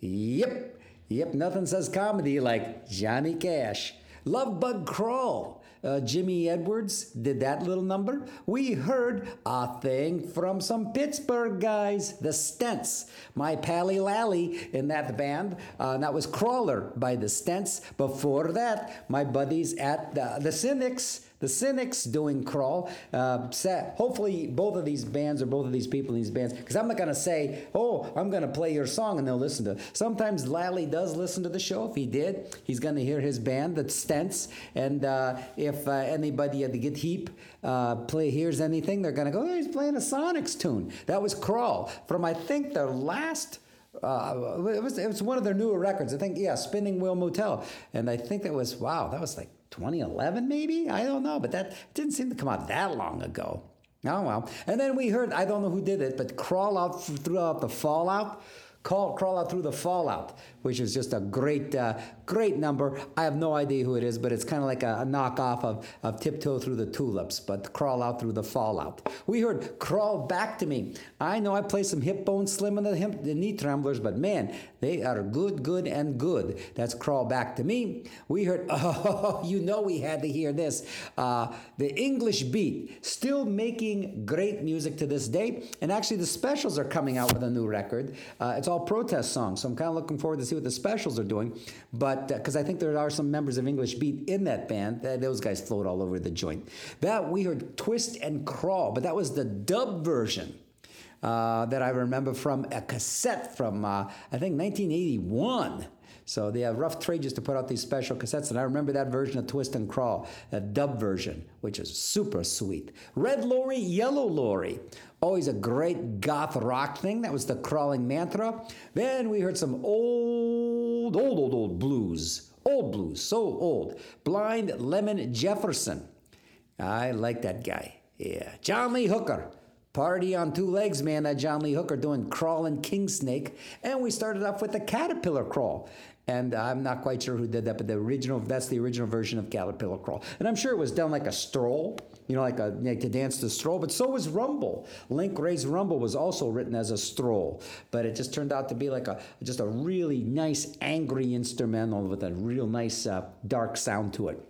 Yep, yep, nothing says comedy like Johnny Cash. Love Bug Crawl. Uh, Jimmy Edwards did that little number. We heard a thing from some Pittsburgh guys, The Stents. My pally Lally in that band. Uh, and that was Crawler by The Stents. Before that, my buddies at the, the Cynics. The Cynics doing Crawl. Uh, hopefully both of these bands or both of these people in these bands, because I'm not going to say, oh, I'm going to play your song and they'll listen to it. Sometimes Lally does listen to the show. If he did, he's going to hear his band, The Stents. And uh, if uh, anybody at the Get Heap uh, play hears anything, they're going to go, oh, he's playing a Sonics tune. That was Crawl from, I think, their last... Uh, it was it was one of their newer records. I think, yeah, Spinning Wheel Motel. And I think that was, wow, that was like twenty eleven maybe? I don't know, but that didn't seem to come out that long ago. Oh, well. And then we heard, I don't know who did it, but Crawl Out Throughout the Fallout. Call, crawl Out Through the Fallout, which is just a great, uh, great number. I have no idea who it is, but it's kind of like a, a knockoff of, of Tiptoe Through the Tulips, but Crawl Out Through the Fallout. We heard Crawl Back to Me. I know I play some Hip Bone Slim and the, hip, the Knee Tremblers, but man, they are good, good, and good. That's Crawl Back to Me. We heard, oh, you know we had to hear this. Uh, the English Beat, still making great music to this day. And actually, the Specials are coming out with a new record. Uh, it's it's all protest songs. So I'm kind of looking forward to see what the Specials are doing. But because uh, I think there are some members of English Beat in that band, uh, those guys float all over the joint. That we heard Twist and Crawl, but that was the dub version. Uh, that I remember from a cassette from, uh, I think, nineteen eighty-one. So they have rough trade just to put out these special cassettes, and I remember that version of Twist and Crawl, that dub version, which is super sweet. Red Lorry, Yellow Lorry, always a great goth rock thing. That was the Crawling Mantra. Then we heard some old, old, old, old blues. Old blues, so old. Blind Lemon Jefferson. I like that guy. Yeah. John Lee Hooker. Party on two legs, man, that John Lee Hooker doing Crawling King Snake. And we started off with the Caterpillar Crawl. And I'm not quite sure who did that, but the original, that's the original version of Caterpillar Crawl. And I'm sure it was done like a stroll, you know, like, a, like to dance the stroll. But so was Rumble. Link Ray's Rumble was also written as a stroll. But it just turned out to be like a just a really nice, angry instrumental with a real nice uh, dark sound to it.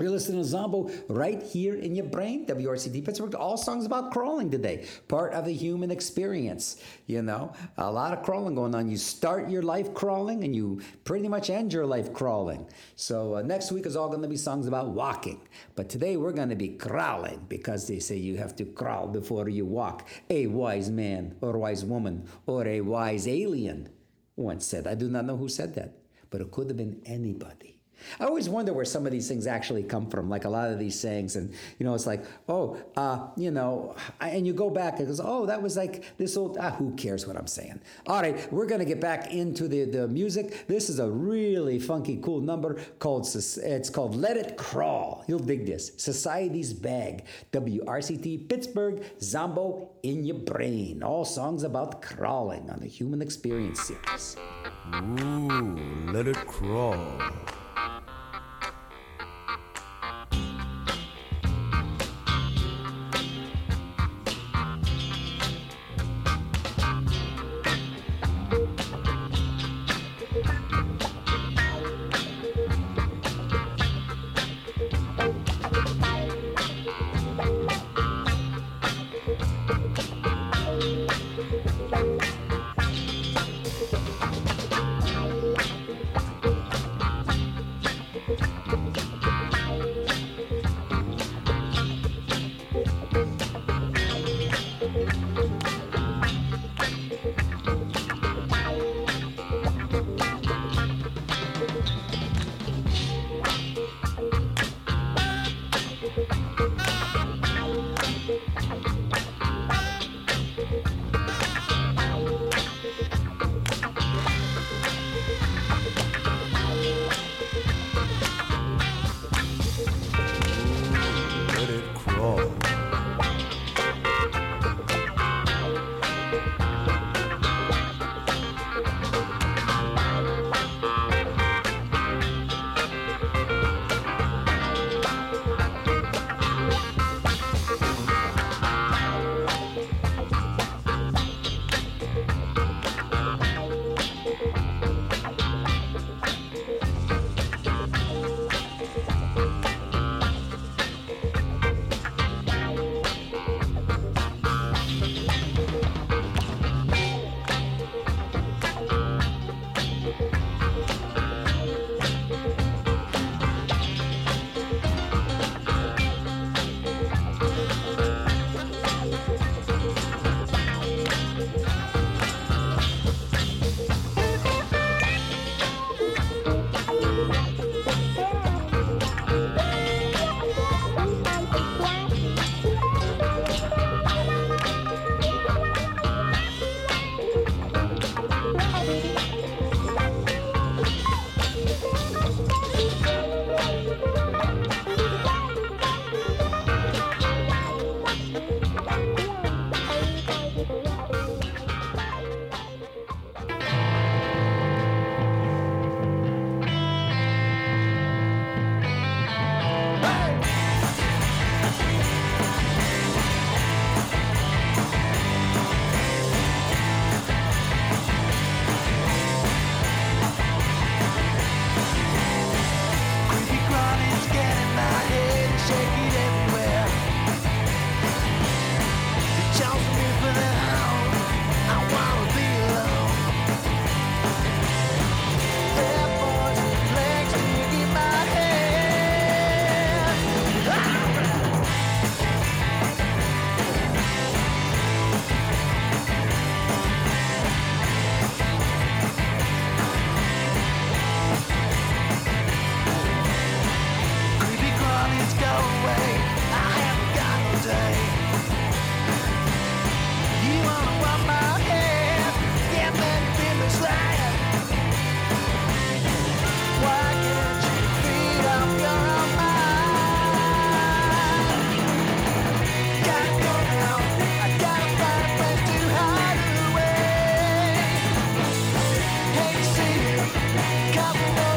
You're listening to Zombo right here in your brain. W R C T Pittsburgh, all songs about crawling today. Part of the human experience, you know. A lot of crawling going on. You start your life crawling and you pretty much end your life crawling. So uh, next week is all going to be songs about walking. But today we're going to be crawling because they say you have to crawl before you walk. A wise man or wise woman or a wise alien once said. I do not know who said that, but it could have been anybody. I always wonder where some of these things actually come from, like a lot of these sayings. And, you know, it's like, oh, uh, you know, and you go back and it goes, oh, that was like this old, ah, who cares what I'm saying? All right, we're going to get back into the, the music. This is a really funky, cool number called, it's called Let It Crawl. You'll dig this. Society's Bag, W R C T, Pittsburgh, Zombo in your brain. All songs about crawling on the Human Experience series. Ooh, let it crawl. go away. I haven't got no day. You wanna rub my head? Get me to be betrayed. Why can't you feed up your own mind? Gotta go now. I gotta find a place to hide away. Hate to see you. Couple more.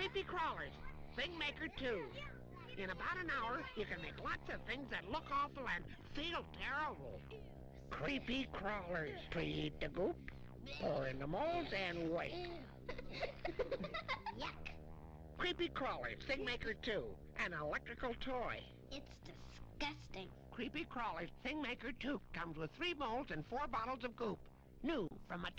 Creepy Crawlers, Thing Maker two. In about an hour, you can make lots of things that look awful and feel terrible. Creepy Crawlers, preheat the goop, pour in the molds, and wait. Yuck. Creepy Crawlers, Thing Maker two, an electrical toy. It's disgusting. Creepy Crawlers, Thing Maker two comes with three molds and four bottles of goop. New from a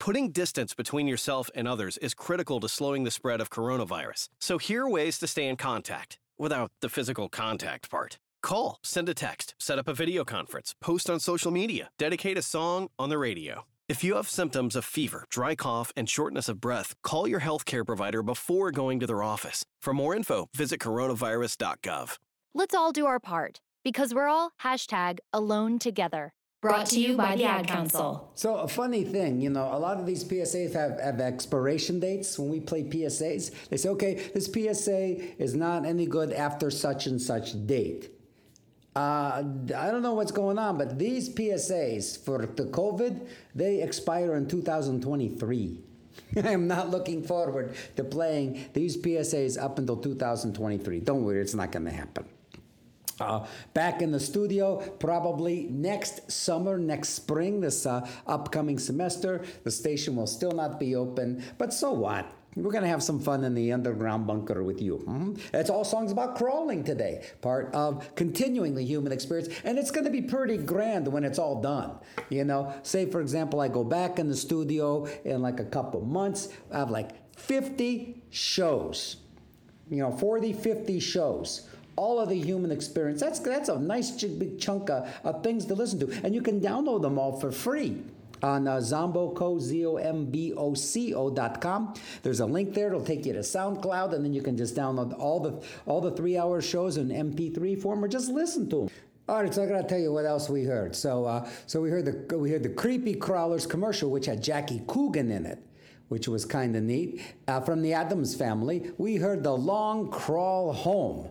Putting distance between yourself and others is critical to slowing the spread of coronavirus. So here are ways to stay in contact, without the physical contact part. Call, send a text, set up a video conference, post on social media, dedicate a song on the radio. If you have symptoms of fever, dry cough, and shortness of breath, call your healthcare provider before going to their office. For more info, visit coronavirus dot gov. Let's all do our part, because we're all hashtag alone together. Brought to you by the Ad Council. So a funny thing, you know, a lot of these P S As have, have expiration dates. When we play P S As, they say, okay, this P S A is not any good after such and such date. Uh, I don't know what's going on, but these P S As for the COVID, they expire in two thousand twenty-three. I am not looking forward to playing these P S As up until two thousand twenty-three. Don't worry, it's not going to happen. Uh, back in the studio, probably next summer, next spring, this uh, upcoming semester, the station will still not be open. But so what? We're going to have some fun in the underground bunker with you. Mm-hmm. It's all songs about crawling today, part of continuing the human experience. And it's going to be pretty grand when it's all done. You know, say, for example, I go back in the studio in like a couple months. I have like fifty shows, you know, forty, fifty shows. All of the human experience. That's that's a nice big chunk of, of things to listen to. And you can download them all for free on uh, ZomboCo, Z O M B O C O dot com. There's a link there. It'll take you to SoundCloud, and then you can just download all the all the three-hour shows in M P three form, or just listen to them. All right, so I gotta tell you what else we heard. So, uh, so we heard the we heard the Creepy Crawlers commercial, which had Jackie Coogan in it, which was kind of neat. Uh, from the Addams Family, we heard The Long Crawl Home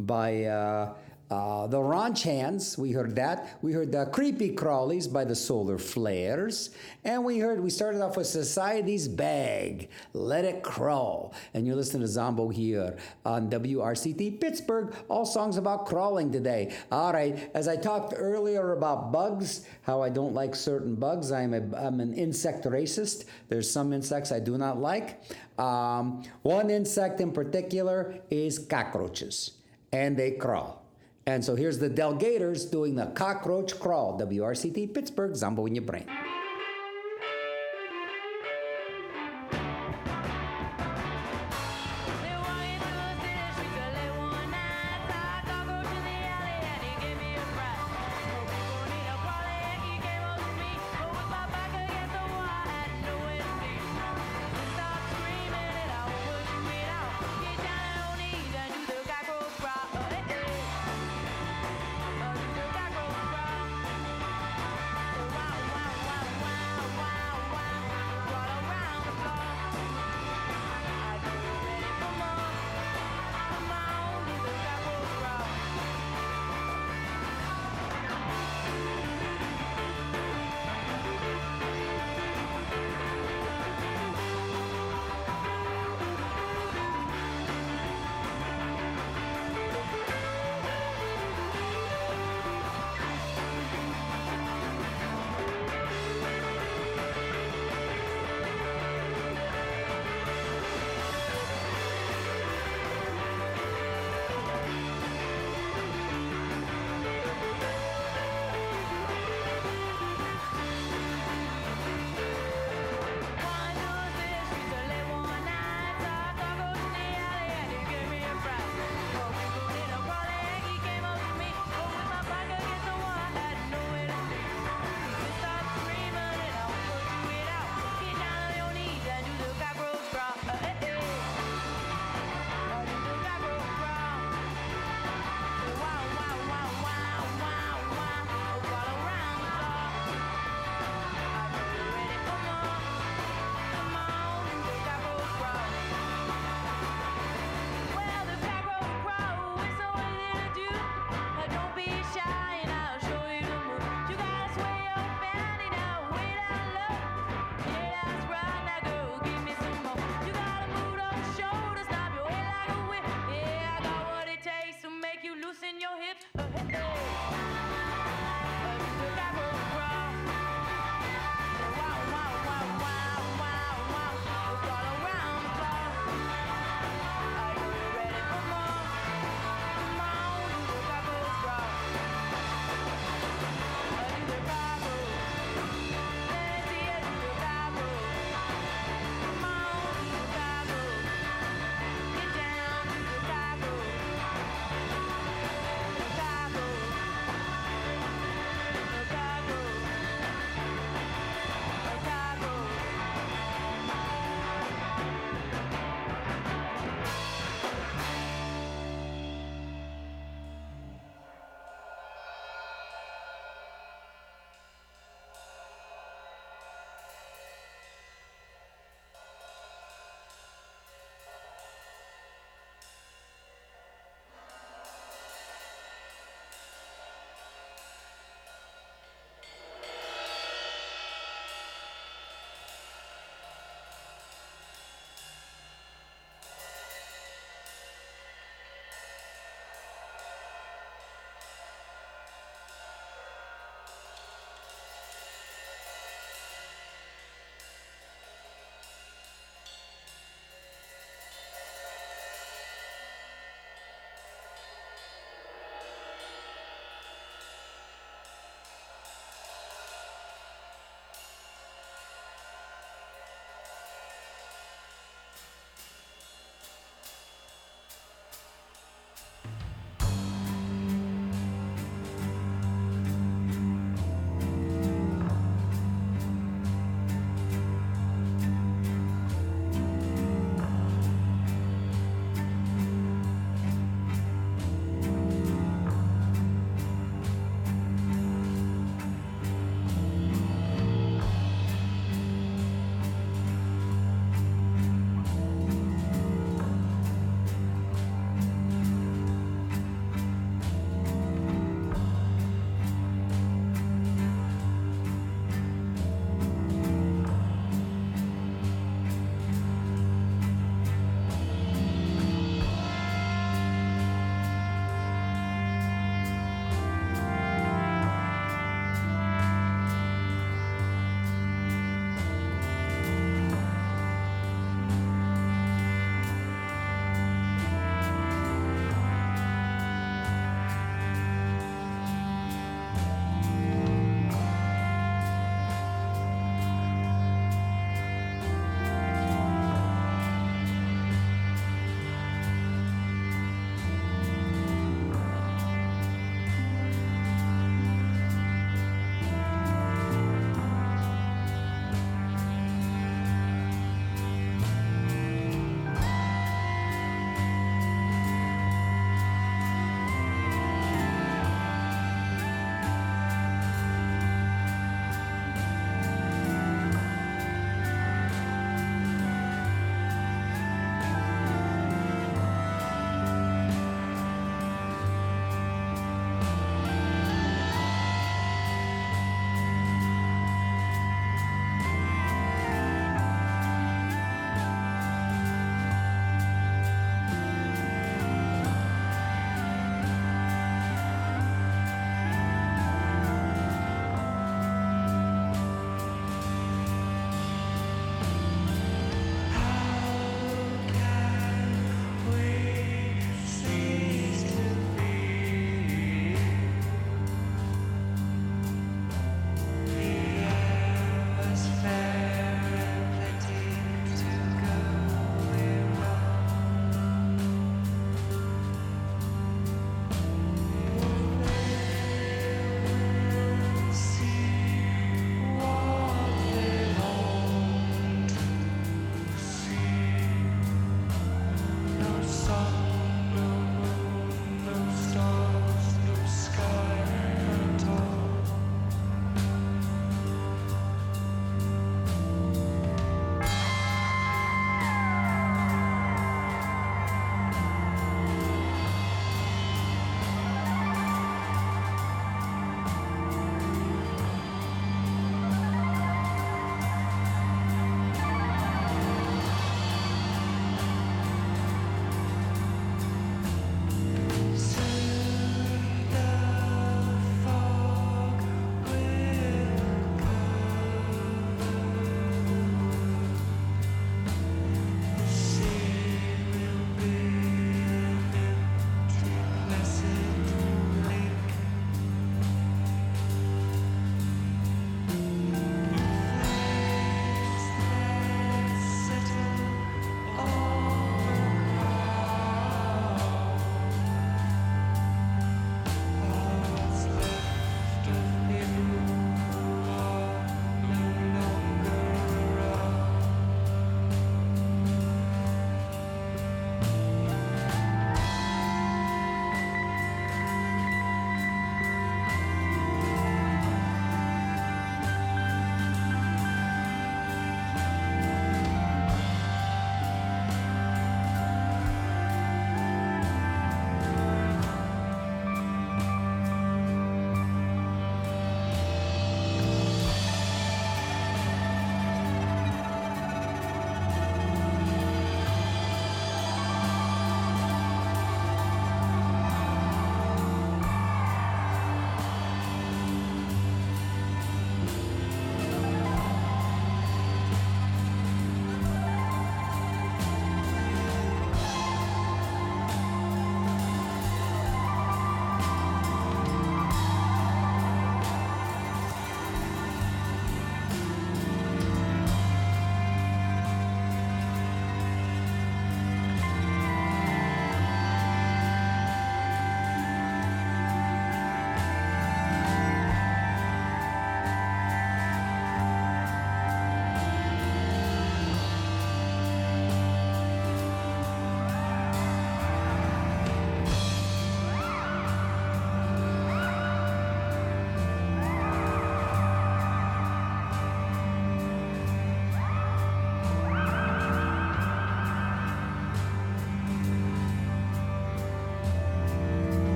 by uh, uh, the Ranch Hands. We heard that. We heard the Creepy Crawlies by the Solar Flares. And we heard, we started off with Society's Bag, Let It Crawl. And you're listening to Zombo here on W R C T Pittsburgh, all songs about crawling today. All right, as I talked earlier about bugs, how I don't like certain bugs. I'm, a, I'm an insect racist. There's some insects I do not like. Um, one insect in particular is cockroaches. And they crawl. And so here's the Delgators doing the cockroach crawl. W R C T Pittsburgh, Zombo in your brain. Wow, wow, wow.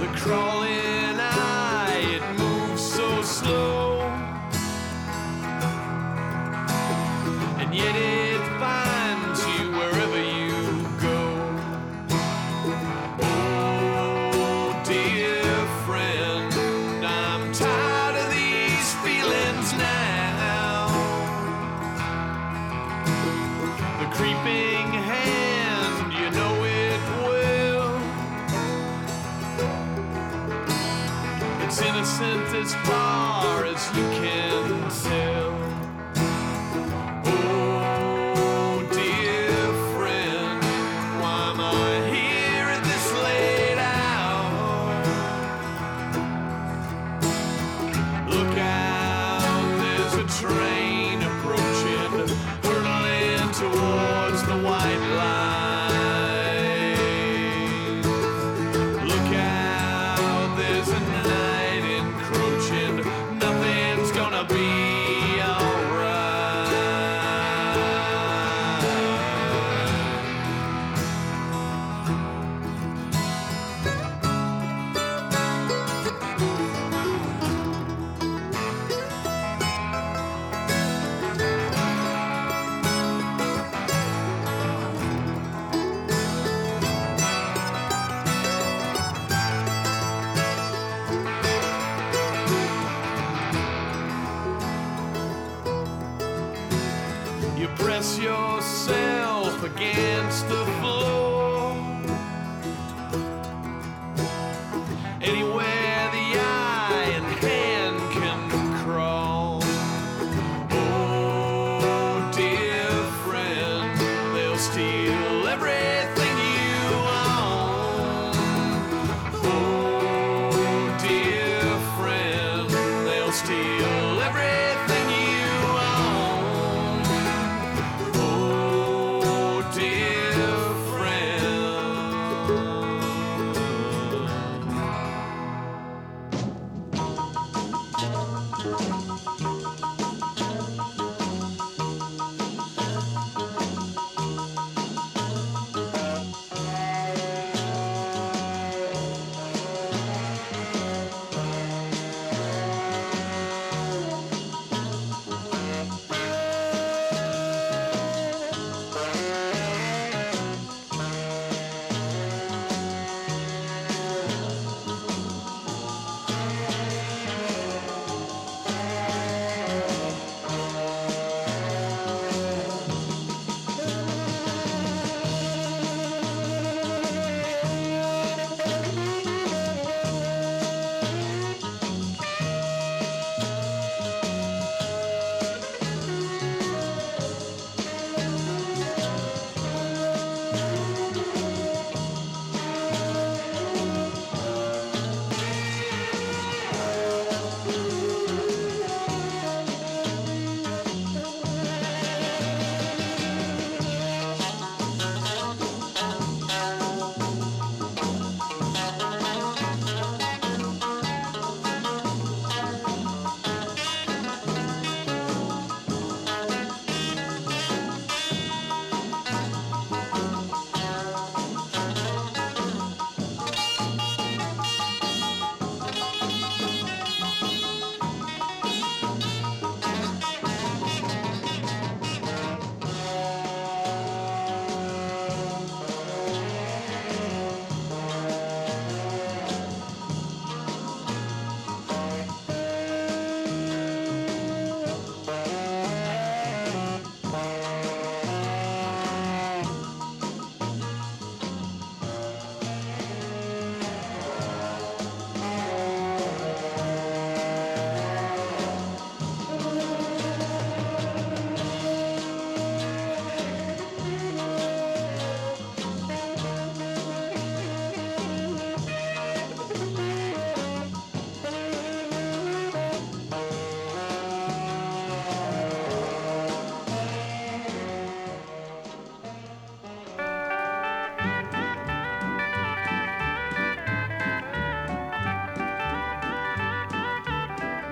The crawling eye, it moves so slow, and yet it finds you wherever you go. Oh dear friend, I'm tired of these feelings now. The creeping hand, you know it will. It's innocent as far as you can tell.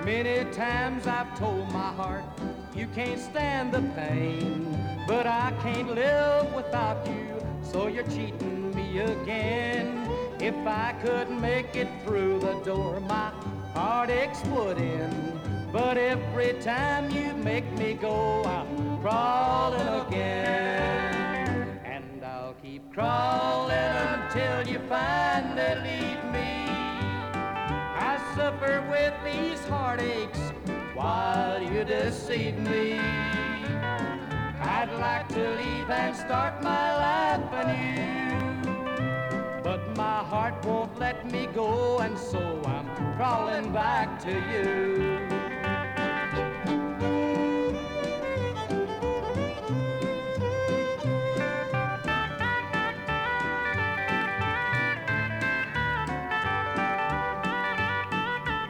Many times I've told my heart, you can't stand the pain, but I can't live without you, so you're cheating me again. If I couldn't make it through the door, my heart exploded. But every time you make me go, I'm crawling again. And I'll keep crawling until you finally leave me. I suffer with these heartaches while you deceive me. I'd like to leave and start my life anew, but my heart won't let me go, and so I'm crawling back to you.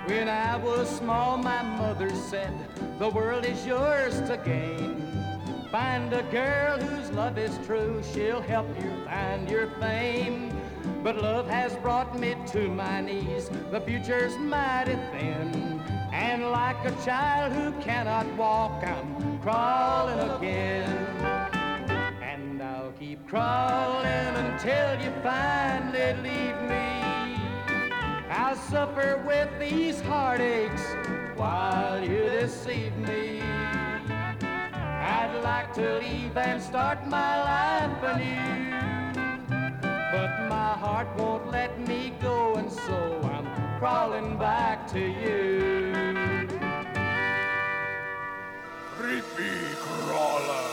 When I was small, my mother said, the world is yours to gain. Find a girl whose love is true, she'll help you find your fame. But love has brought me to my knees, the future's mighty thin. And like a child who cannot walk, I'm crawling again. And I'll keep crawling until you finally leave me. I'll suffer with these heartaches while you deceive me. I'd like to leave and start my life anew, but my heart won't let me go, and so I'm crawling back to you. Creepy crawler.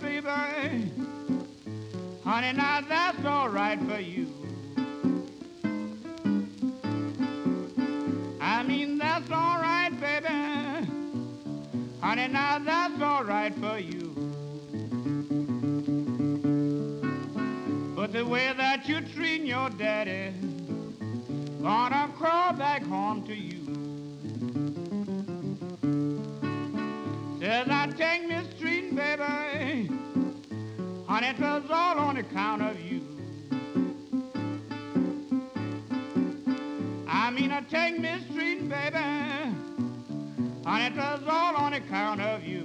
right, baby. Honey, now that's all right for you. I mean, that's all right, baby. Honey, now that's all right for you. But the way that you treat your daddy, gonna crawl back home to you. Says I take mistreating, baby. Honey, 'twas all on account of you. I mean, I take mistreating, baby. Honey, 'twas all on account of you.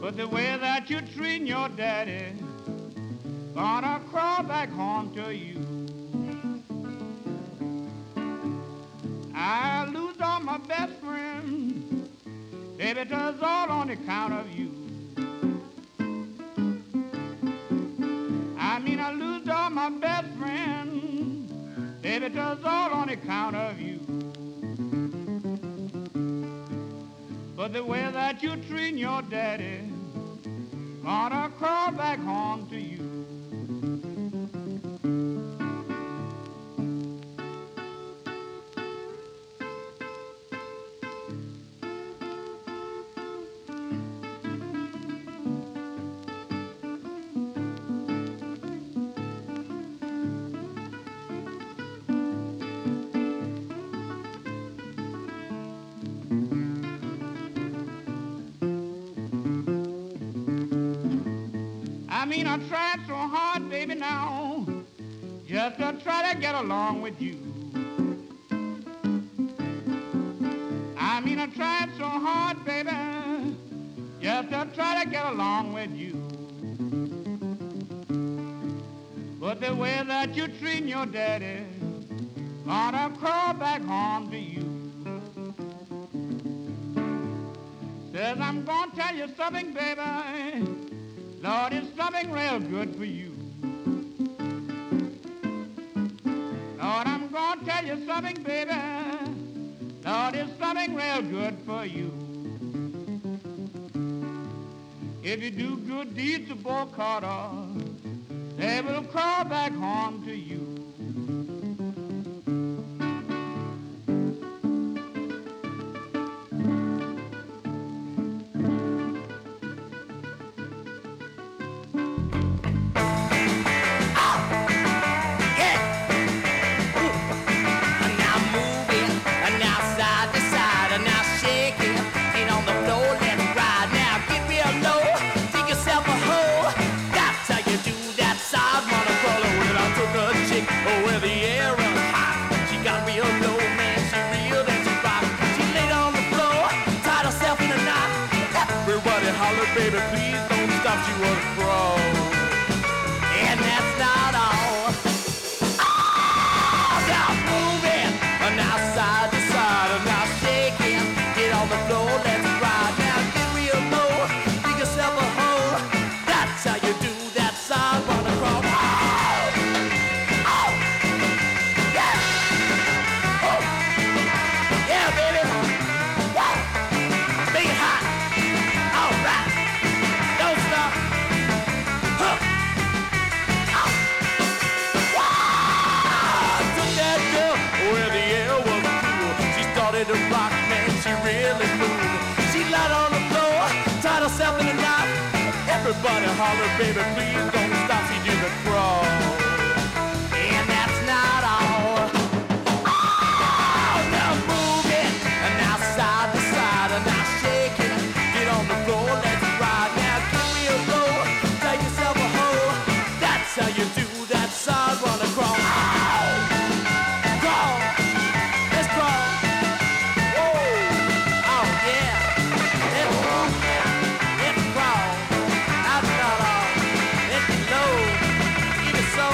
But the way that you treating your daddy, gonna crawl back home to you. I lose all my best friends, baby, 'twas all on account of you. I mean, I lose all my best friends, baby, 'twas all on account of you. But the way that you treat your daddy, gonna crawl back home to you. I mean, I tried so hard, baby, now, just to try to get along with you. I mean, I tried so hard, baby, just to try to get along with you. But the way that you treat your daddy, gonna crawl back home to you. Says I'm gonna tell you something, baby. Lord, it's something real good for you. Lord, I'm gonna tell you something, baby. Lord, it's something real good for you. If you do good deeds to Bo Carter, they will crawl back home to you. Baby, please don't stop, you a pro. And that's not all. Oh, now moving, now side to side, now shaking. Get on the floor, let's ride. Now get real low, dig yourself a hole. That's how you do that side, run across. Oh, oh, yes, oh, yeah, baby. Whoa, make it hot. All right. To rock, man, she really moved. She lied on the floor, tied herself in a knot. Everybody holler, baby, please don't stop. She did a crawl. And that's not all. Oh, now move it, and now side to side, and now shake it. Get on the floor, let's ride. Now give me a blow, take yourself a hole. That's how you do that side run across. Oh. So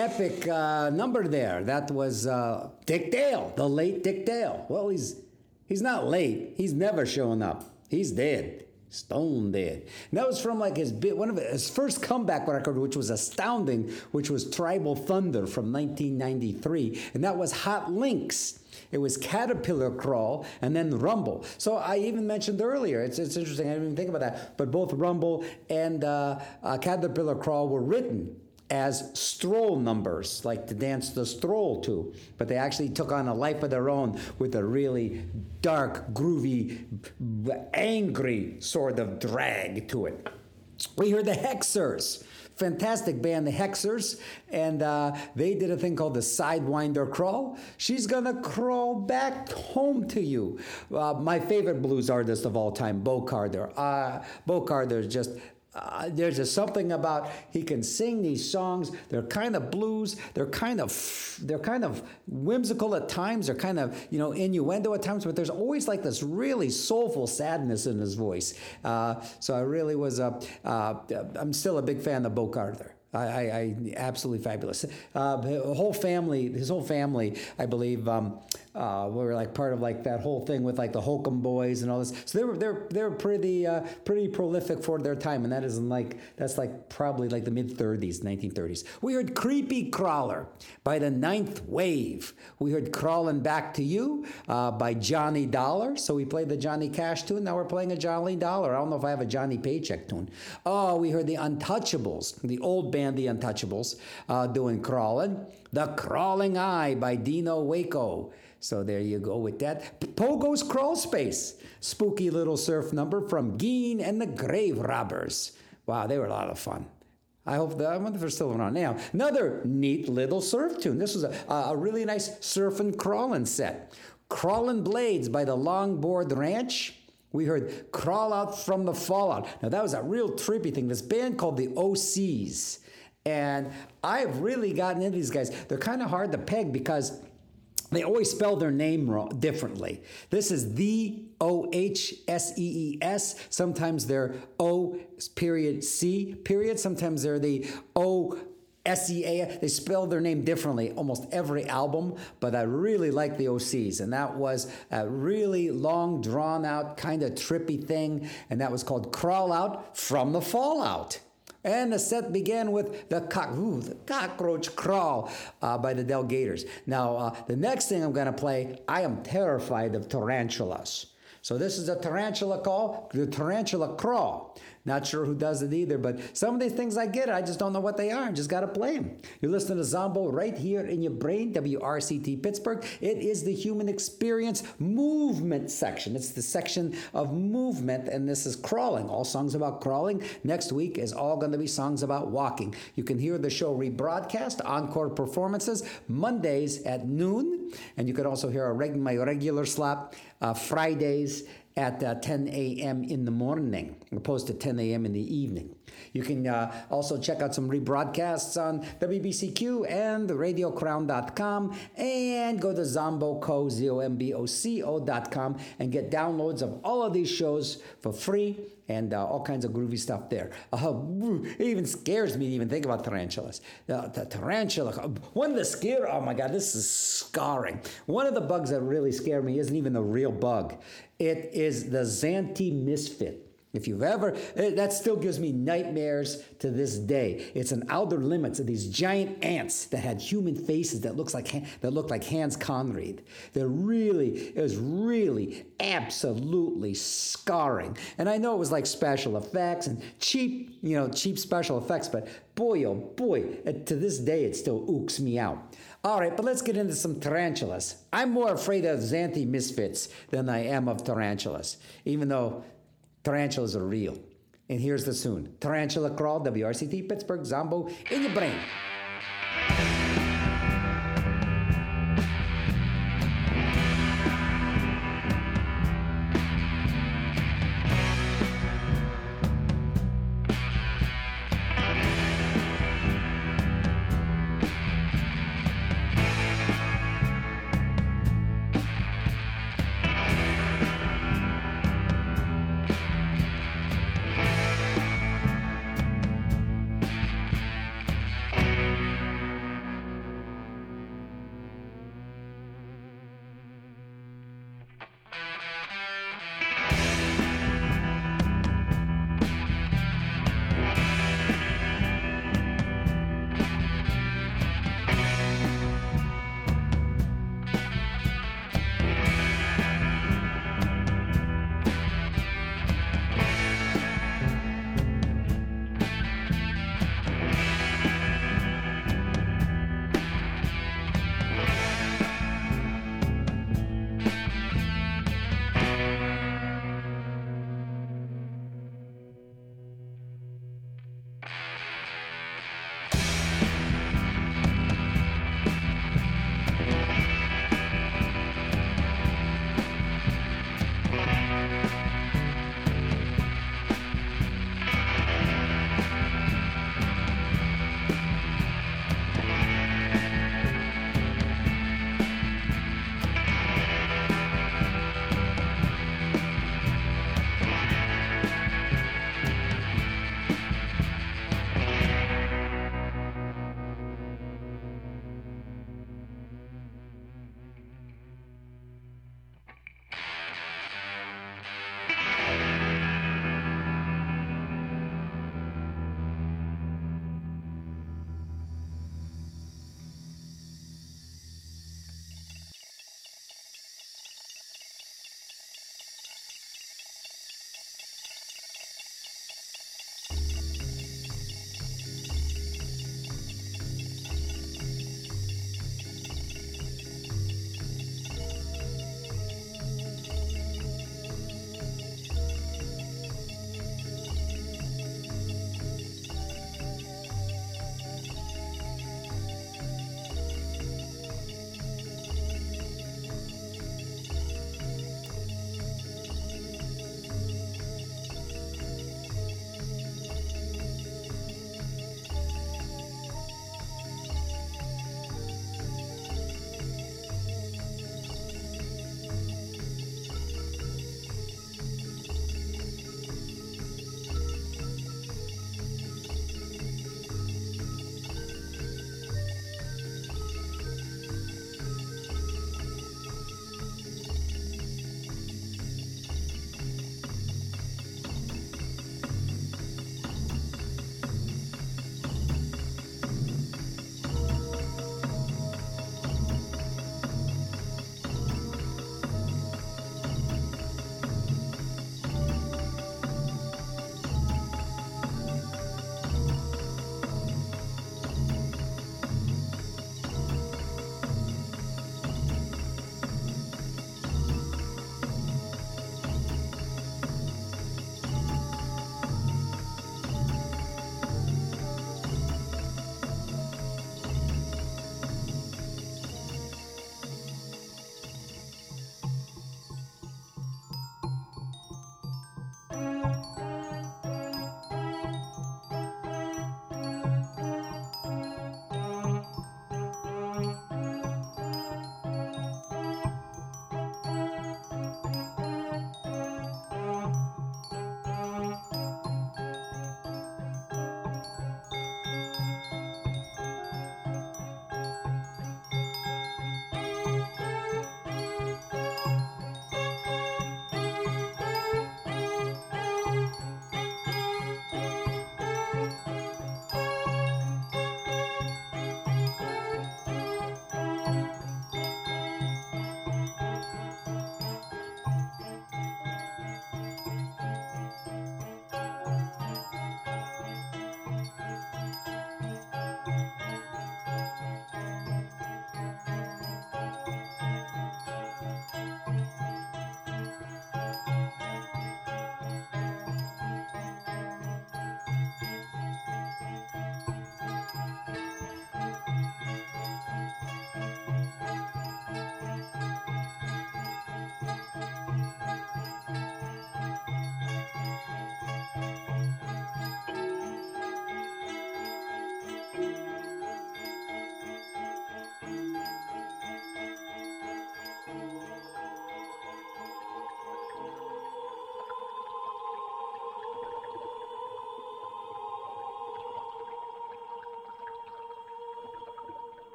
epic uh, number there. That was uh, Dick Dale, the late Dick Dale. Well, he's he's not late. He's never showing up. He's dead, stone dead. And that was from like his bit, one of his first comeback record, which was astounding, which was Tribal Thunder from nineteen ninety-three, and that was Hot Links. It was Caterpillar Crawl and then Rumble. So I even mentioned earlier, it's it's interesting, I didn't even think about that, but both Rumble and uh, uh, Caterpillar Crawl were written as stroll numbers, like to dance the stroll to, but they actually took on a life of their own with a really dark, groovy, b- angry sort of drag to it. We heard the Hexers. Fantastic band, the Hexers, and uh, they did a thing called the Sidewinder Crawl. She's Gonna Crawl Back Home to You. Uh, my favorite blues artist of all time, Bo Carter. Uh, Bo Carter just... Uh, there's just something about he can sing these songs. They're kind of blues. They're kind of they're kind of whimsical at times. They're kind of you know innuendo at times. But there's always like this really soulful sadness in his voice. Uh, so I really was a. Uh, I'm still a big fan of Bo Carter. I, I, I absolutely fabulous. Uh, his whole family, his whole family, I believe, um, uh, we were like part of like that whole thing with like the Holcomb Boys and all this. So they were they're they're pretty uh, pretty prolific for their time, and that isn't like that's like probably like the mid thirties, nineteen thirties. We heard "Creepy Crawler" by the Ninth Wave. We heard "Crawling Back to You" uh, by Johnny Dollar. So we played the Johnny Cash tune. Now we're playing a Johnny Dollar. I don't know if I have a Johnny Paycheck tune. Oh, we heard the Untouchables, the old band. And the Untouchables uh, doing Crawlin'. The Crawling Eye by Dino Waco. So there you go with that. Pogo's Crawl Space. Spooky little surf number from Geen and the Grave Robbers. Wow, they were a lot of fun. I hope that, I wonder if they're still around now. Another neat little surf tune. This was a, a really nice surf and crawlin' set. Crawlin' Blades by the Longboard Ranch. We heard Crawl Out from the Fallout. Now, that was a real trippy thing. This band called the O'Sees. And I've really gotten into these guys. They're kind of hard to peg because they always spell their name wrong, differently. This is the O H S E E S. Sometimes they're O period C period. Sometimes they're the O S E A. They spell their name differently almost every album, but I really like the O Cs, and that was a really long, drawn-out, kind of trippy thing, and that was called Crawl Out from the Fallout. And the set began with the, cock, ooh, the Cockroach Crawl uh, by the Delgators. Now, uh, the next thing I'm going to play, I am terrified of tarantulas. So this is a tarantula call, the tarantula crawl. Not sure who does it either, but some of these things I get, I just don't know what they are. I just got to play them. You're listening to Zombo right here in your brain, W R C T Pittsburgh. It is the Human Experience Movement section. It's the section of movement, and this is crawling. All songs about crawling. Next week is all going to be songs about walking. You can hear the show rebroadcast, encore performances, Mondays at noon, and you can also hear a reg- my regular slot uh, Fridays at uh, ten a.m. in the morning, opposed to ten a.m. in the evening. You can uh, also check out some rebroadcasts on W B C Q and radio crown dot com, and go to ZomboCo, Z O M B O C O dot com, and get downloads of all of these shows for free, and uh, all kinds of groovy stuff there. Uh, it even scares me to even think about tarantulas. Uh, the tarantula, one of the scare, oh my God, this is scarring. One of the bugs that really scared me isn't even the real bug. It is the Xanthi Misfit. If you've ever, it, that still gives me nightmares to this day. It's an Outer Limits of these giant ants that had human faces that looks like that looked like Hans Conried. They're really, it was really absolutely scarring. And I know it was like special effects and cheap, you know, cheap special effects, but boy, oh boy, to this day it still ooks me out. All right, but let's get into some tarantulas. I'm more afraid of Xanthi Misfits than I am of tarantulas, even though tarantulas are real. And here's the tune. Tarantula Crawl, W R C T, Pittsburgh, Zombo, in your brain. We'll be right back.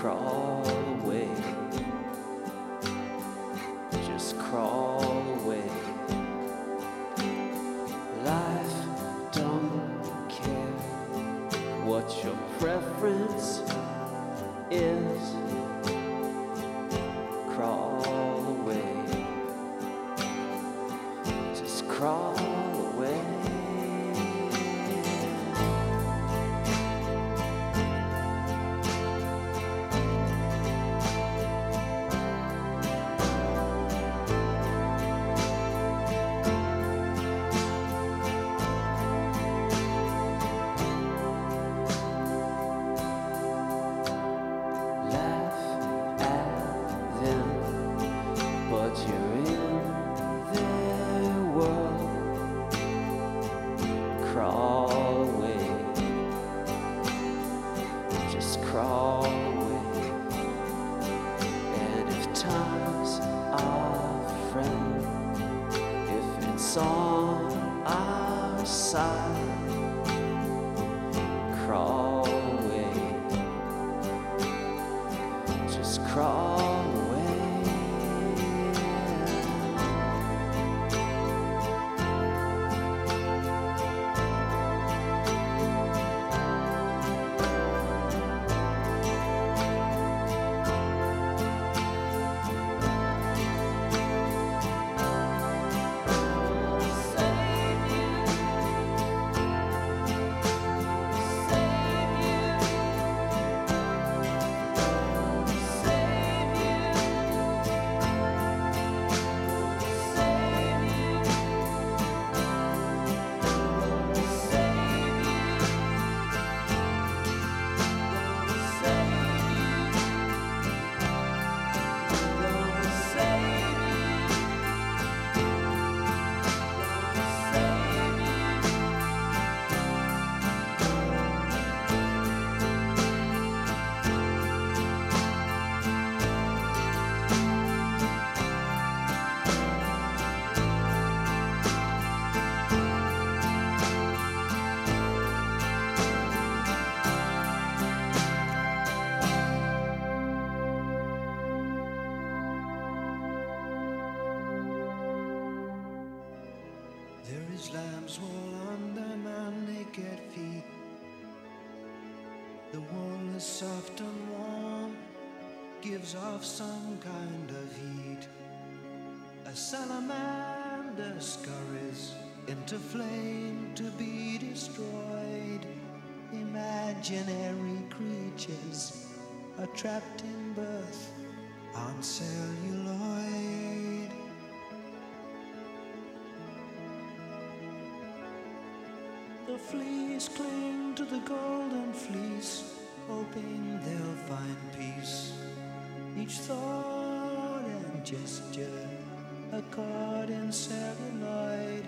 Crawl away. Just crawl away. Life don't care what your preference is. Crawl away. Just crawl away. Of some kind of heat, a salamander scurries into flame to be destroyed. Imaginary creatures are trapped in birth on celluloid. The fleas cling to the golden fleece, hoping they'll find peace. Each thought and gesture, a card in celluloid.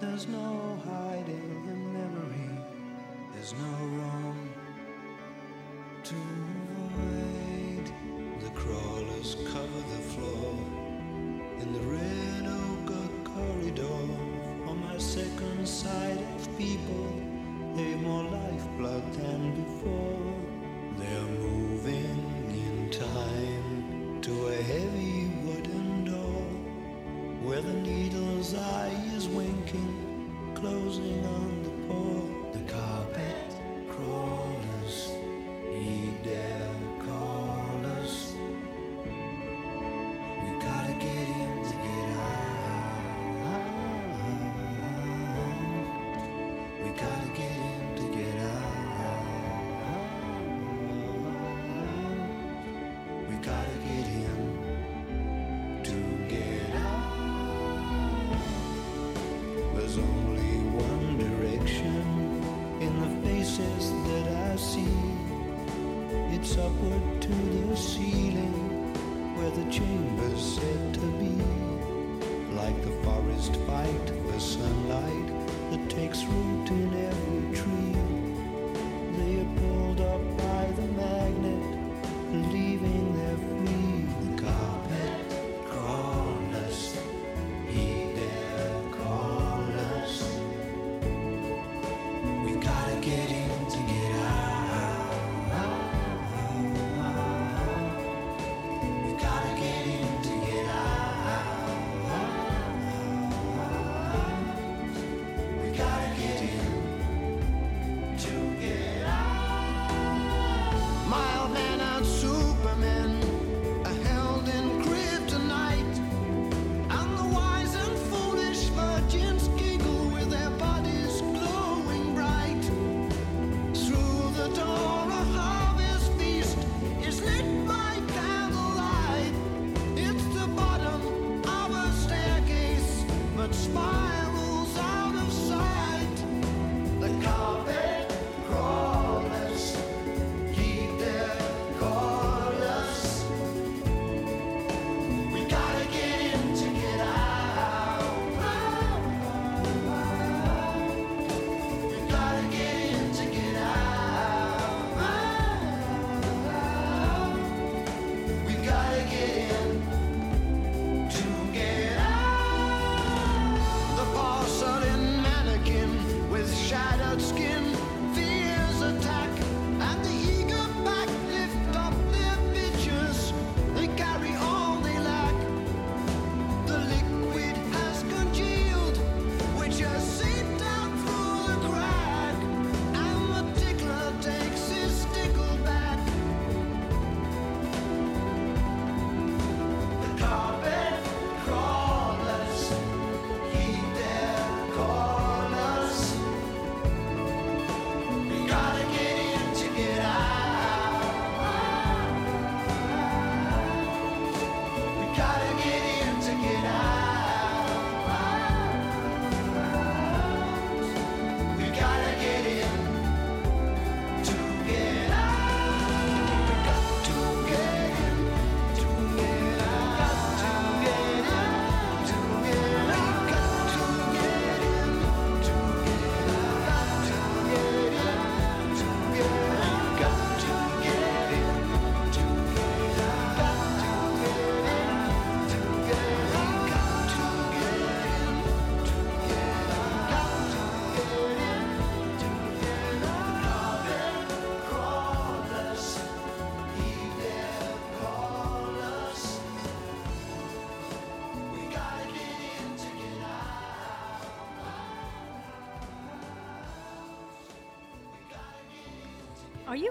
There's no hiding in memory. There's no wrong to avoid. The crawlers cover the floor in the red ochre corridor. On my second sight of people, they're more lifeblood than before. They're moving time to a heavy wooden door where the needle's eye is winking, closing on the poor. The carpet crawlers need their callers. We gotta get in to get out. We gotta get in to get out. Gotta get in to get out. There's only one direction in the faces that I see. It's upward to the ceiling where the chamber's said to be. Like the forest fight, the sunlight that takes root in every tree. They are pulled up by the magnet, leaving their free. The carpet crawlers, he dare call us. We gotta get in to get out. Are you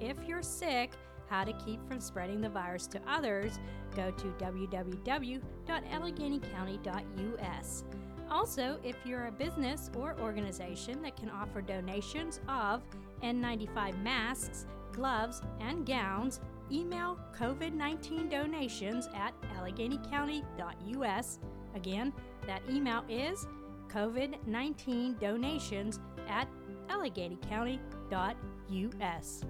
if you're sick, how to keep from spreading the virus to others, go to w w w dot allegheny county dot u s. Also, if you're a business or organization that can offer donations of N ninety-five masks, gloves, and gowns, email COVID nineteen donations at allegheny county dot u s. Again, that email is COVID nineteen donations at allegheny county dot u s.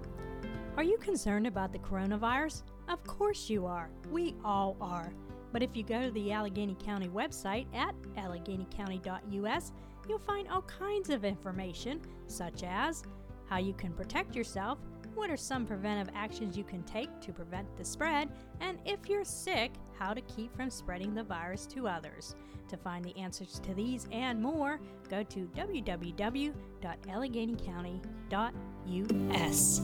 Are you concerned about the coronavirus? Of course you are. We all are. But if you go to the Allegheny County website at allegheny county dot u s, you'll find all kinds of information, such as how you can protect yourself, what are some preventive actions you can take to prevent the spread, and if you're sick, how to keep from spreading the virus to others. To find the answers to these and more, go to w w w dot allegheny county dot u s.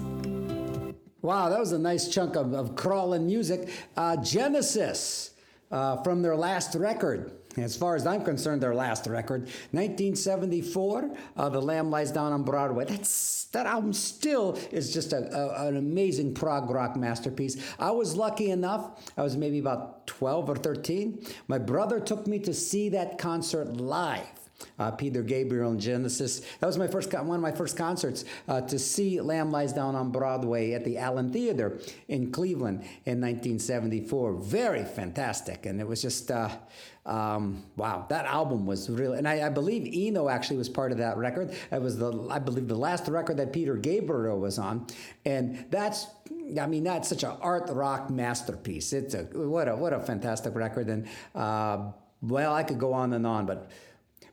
Wow, that was a nice chunk of, of crawling music. Uh, Genesis, uh, from their last record. As far as I'm concerned, their last record, nineteen seventy-four, uh, The Lamb Lies Down on Broadway. That's, that album still is just a, a, an amazing prog rock masterpiece. I was lucky enough, I was maybe about twelve or thirteen. My brother took me to see that concert live. Uh, Peter Gabriel and Genesis. That was my first con- one of my first concerts uh, to see Lamb Lies Down on Broadway at the Allen Theater in Cleveland in nineteen seventy-four. Very fantastic, and it was just uh, um, wow. That album was really, and I, I believe Eno actually was part of that record. It was the I believe the last record that Peter Gabriel was on, and that's. I mean, that's such an art rock masterpiece. It's a what a what a fantastic record, and uh, well, I could go on and on, but.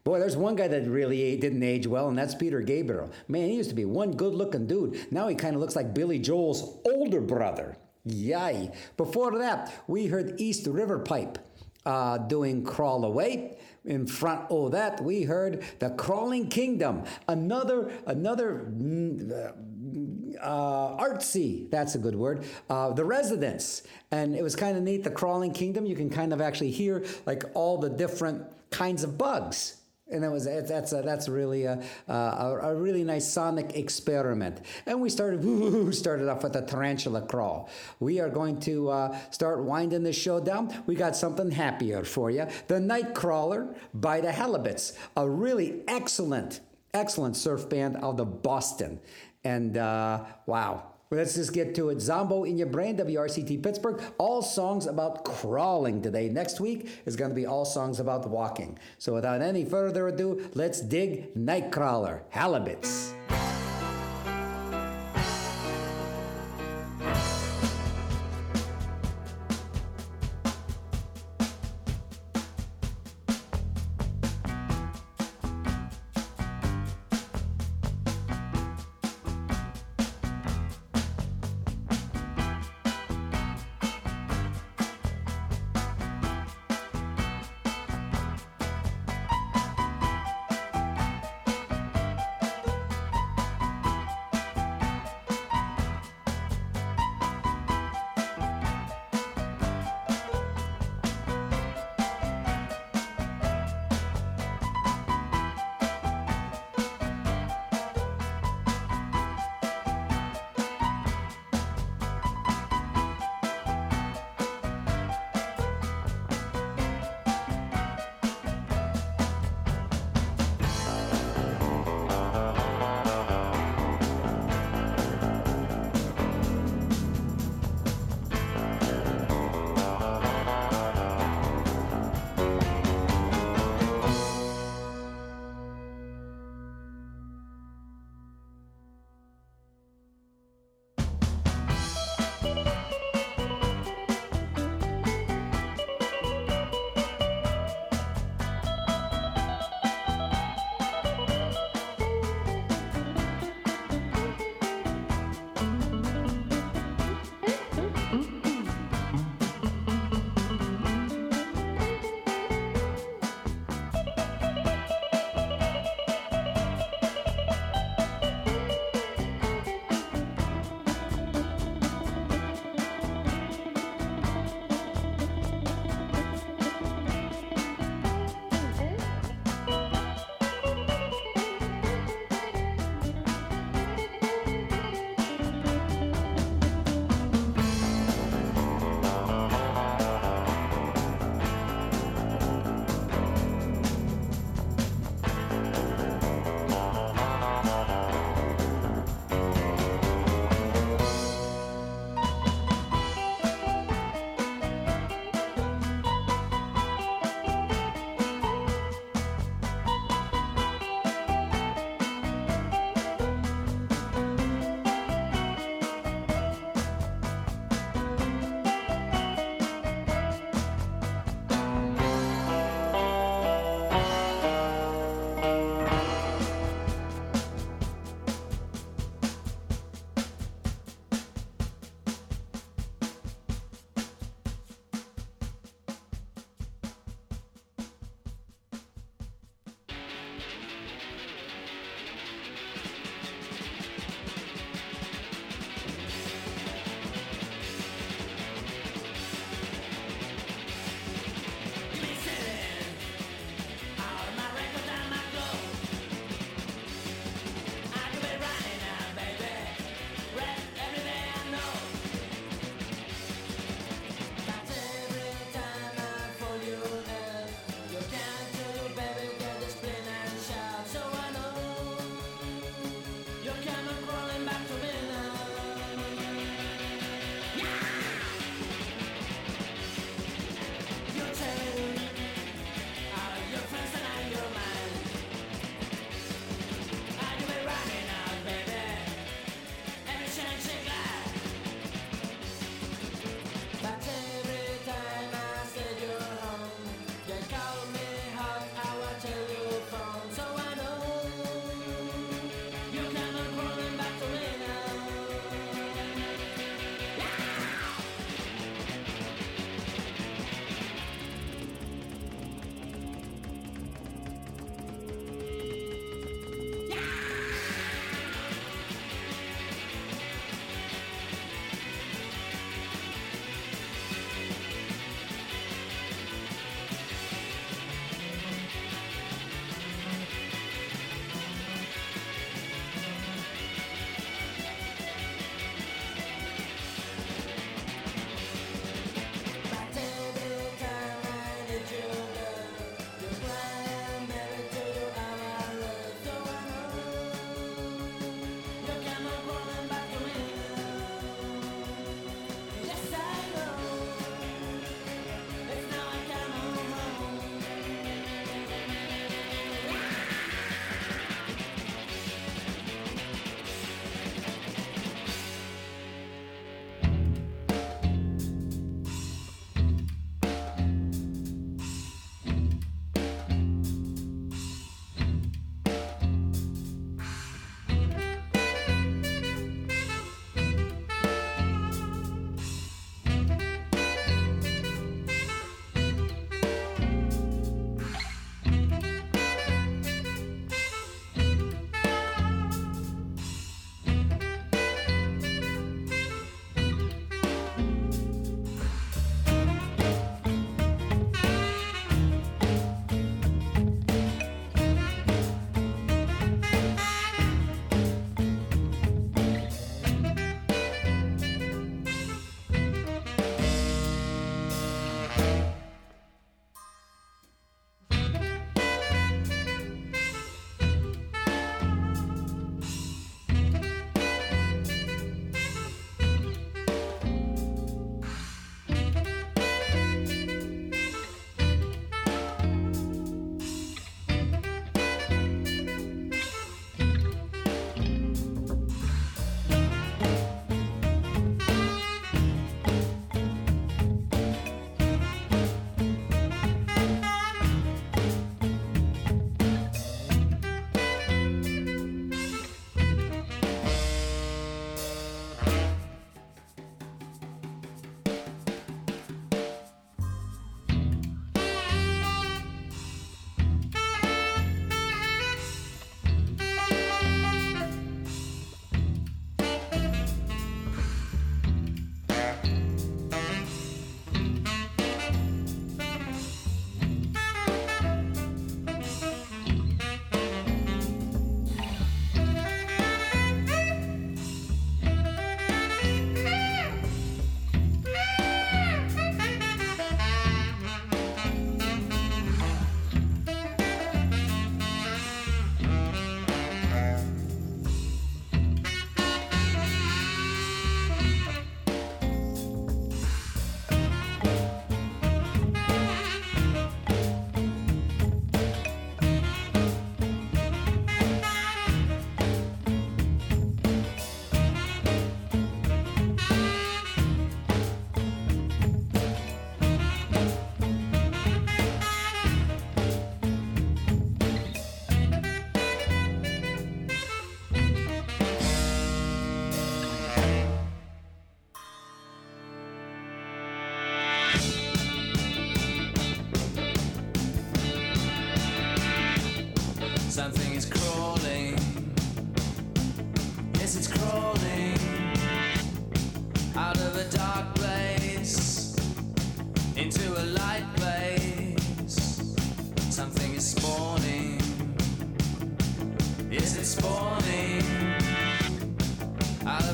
Boy, there's one guy that really didn't age well, and that's Peter Gabriel. Man, he used to be one good-looking dude. Now he kind of looks like Billy Joel's older brother. Yay. Before that, we heard East River Pipe uh, doing Crawl Away. In front of that, we heard The Crawling Kingdom, another another uh, artsy, that's a good word, uh, The Residents. And it was kind of neat, The Crawling Kingdom. You can kind of actually hear like all the different kinds of bugs. And that was that's a, that's really a, a a really nice sonic experiment. And we started woo, started off with a tarantula crawl. We are going to uh, start winding the show down. We got something happier for you. The Nightcrawler by the Halibuts, a really excellent excellent surf band out of Boston. And uh, wow. Let's just get to it. Zombo in Your Brain, W R C T Pittsburgh. All songs about crawling today. Next week is going to be all songs about walking. So without any further ado, let's dig Nightcrawler, Halibuts.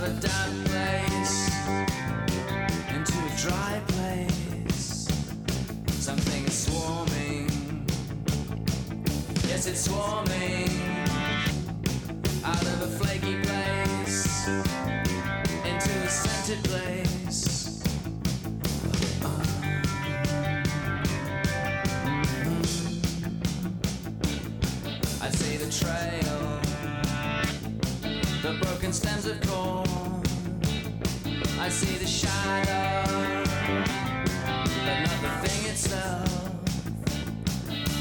a damp place into a dry place. Something is swarming. Yes, it's swarming out of a flaky place into a scented place. I see the trail, the broken stems of corn. I see the shadow, but not the thing itself.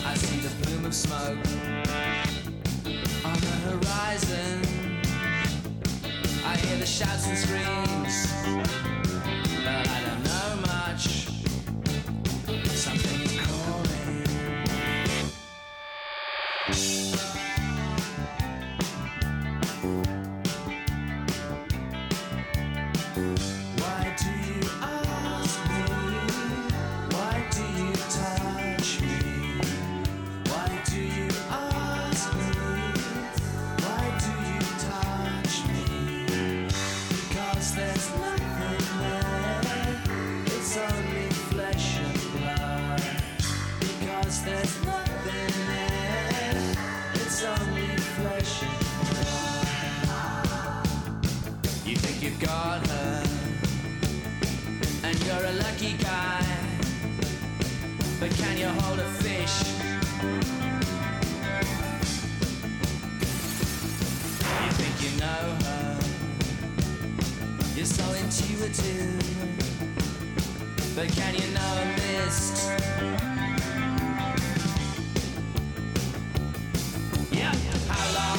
I see the plume of smoke on the horizon. I hear the shouts and screams, but I don't know much. Something is calling. Got her, and you're a lucky guy, but can you hold a fish? You think you know her, you're so intuitive, but can you know a mist? Yeah, how long?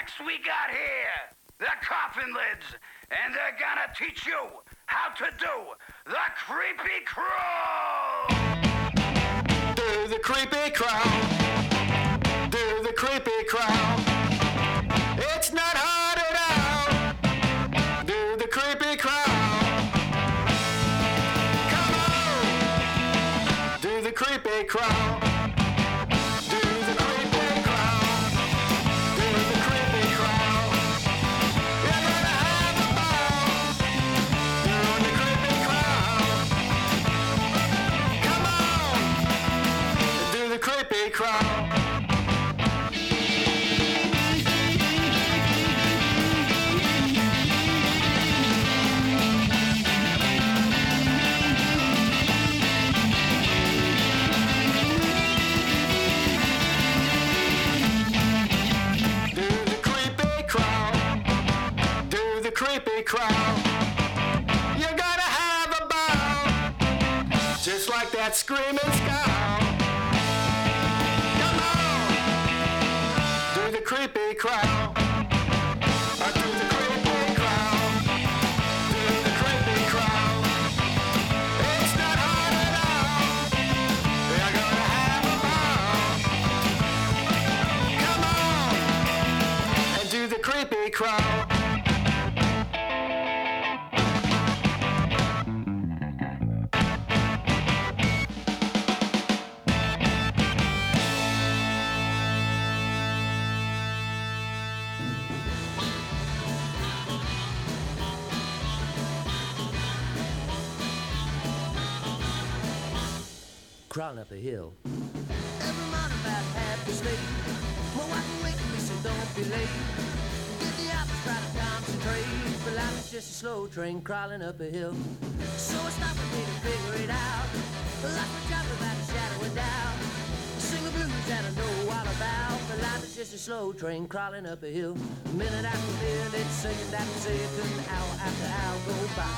next we got here the coffin lids, and they're gonna teach you how to do the creepy crown. Do the creepy crown. Do the creepy crown. It's not hard at all. Do the creepy crown. Come on. Do the creepy crown. That screaming scowl. Come on, do the creepy crown. Or do the creepy crown. Do the creepy crown. It's not hard at all. They're gonna have a ball. Come on, and do the creepy crown. Crawling up the hill. Every morning about half past eight, my wife will wake me, so don't be late. Get the office, try to concentrate, but life is just a slow train crawling up a hill. So I stopped with me to figure it out. Lost my job without a shadow of doubt. Sing the blues that I know all about, but life is just a slow train crawling up a hill. Minute after minute, second after second, hour after hour go by.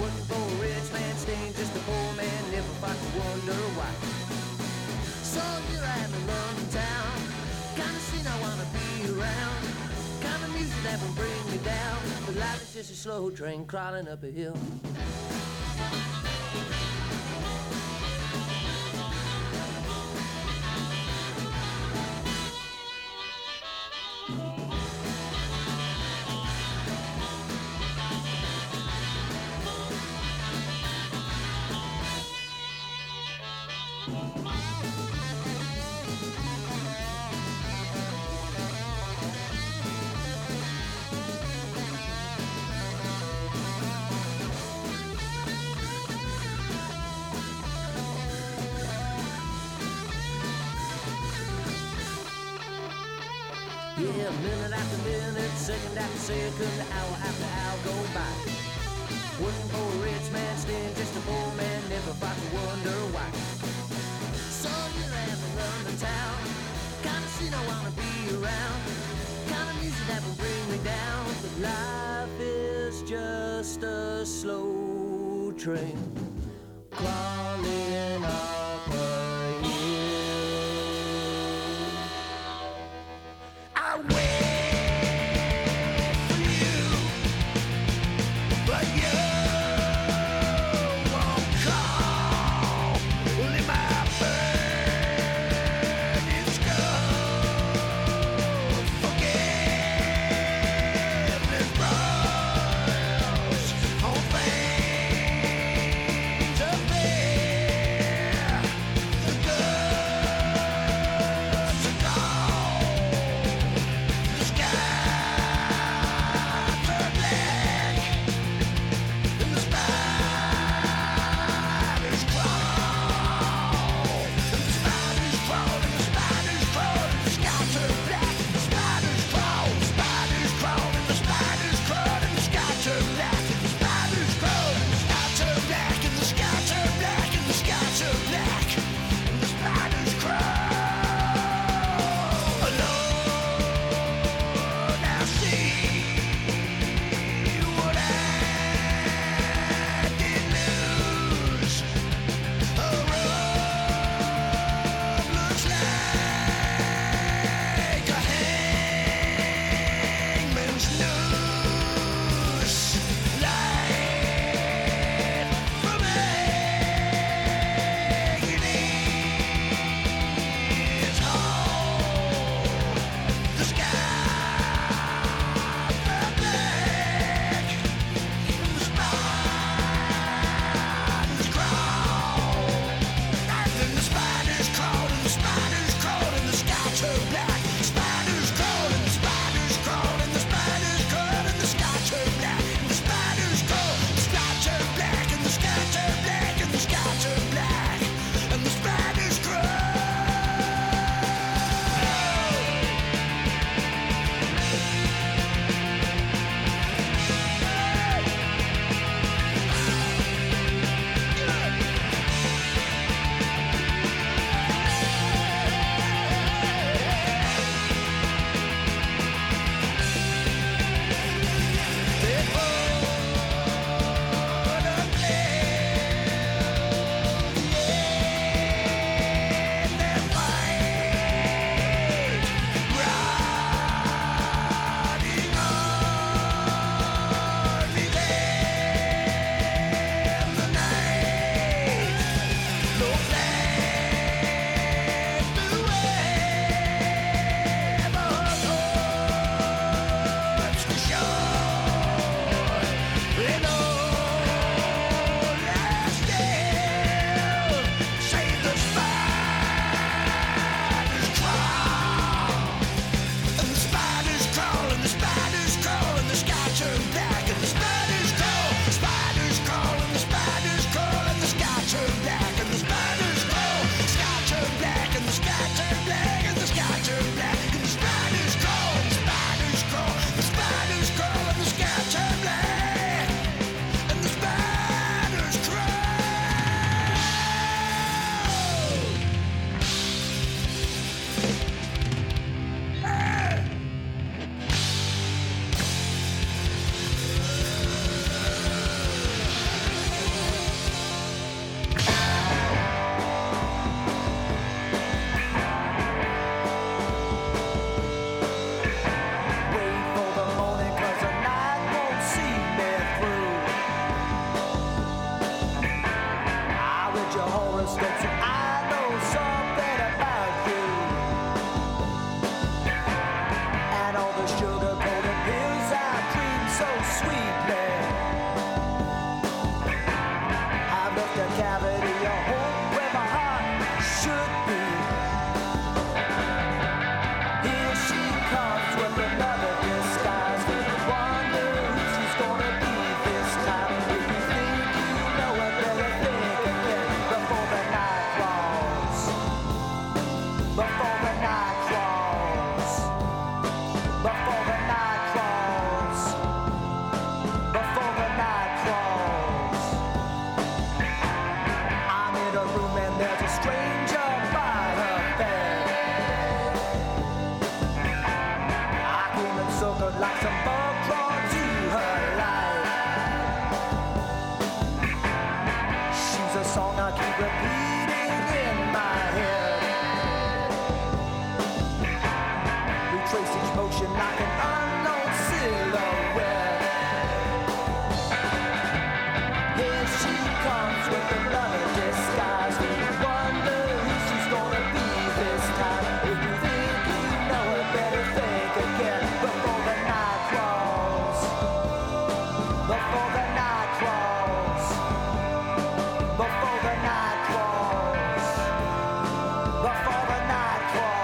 Working for a rich man, staying just a poor man, never thought to wonder why. So here I am in London town, kind of scene I want to be around, kind of music that will bring me down, but life is just a slow train crawling up a hill. Minute after minute, second after second, hour after hour go by. Working for a rich man, staying just a poor man, never thought to wonder why. So here I am in London town, kind of scene I wanna be around, kind of music that will bring me down. But life is just a slow train crawling up a hill. I wait. Hey! before the night falls, before the night falls, before the night falls. I'm in a room and there's a stranger by the bed. I came and circled like some bug drawn to her life. She's a song I keep repeating in my head. Trace each motion like an unknown silhouette. Here she comes with another disguise. We wonder who she's gonna be this time. If you think you know her, better think again. Before the night falls, before the night falls, before the night falls, before the night falls. Before the night falls. Before the night falls. Before the night falls.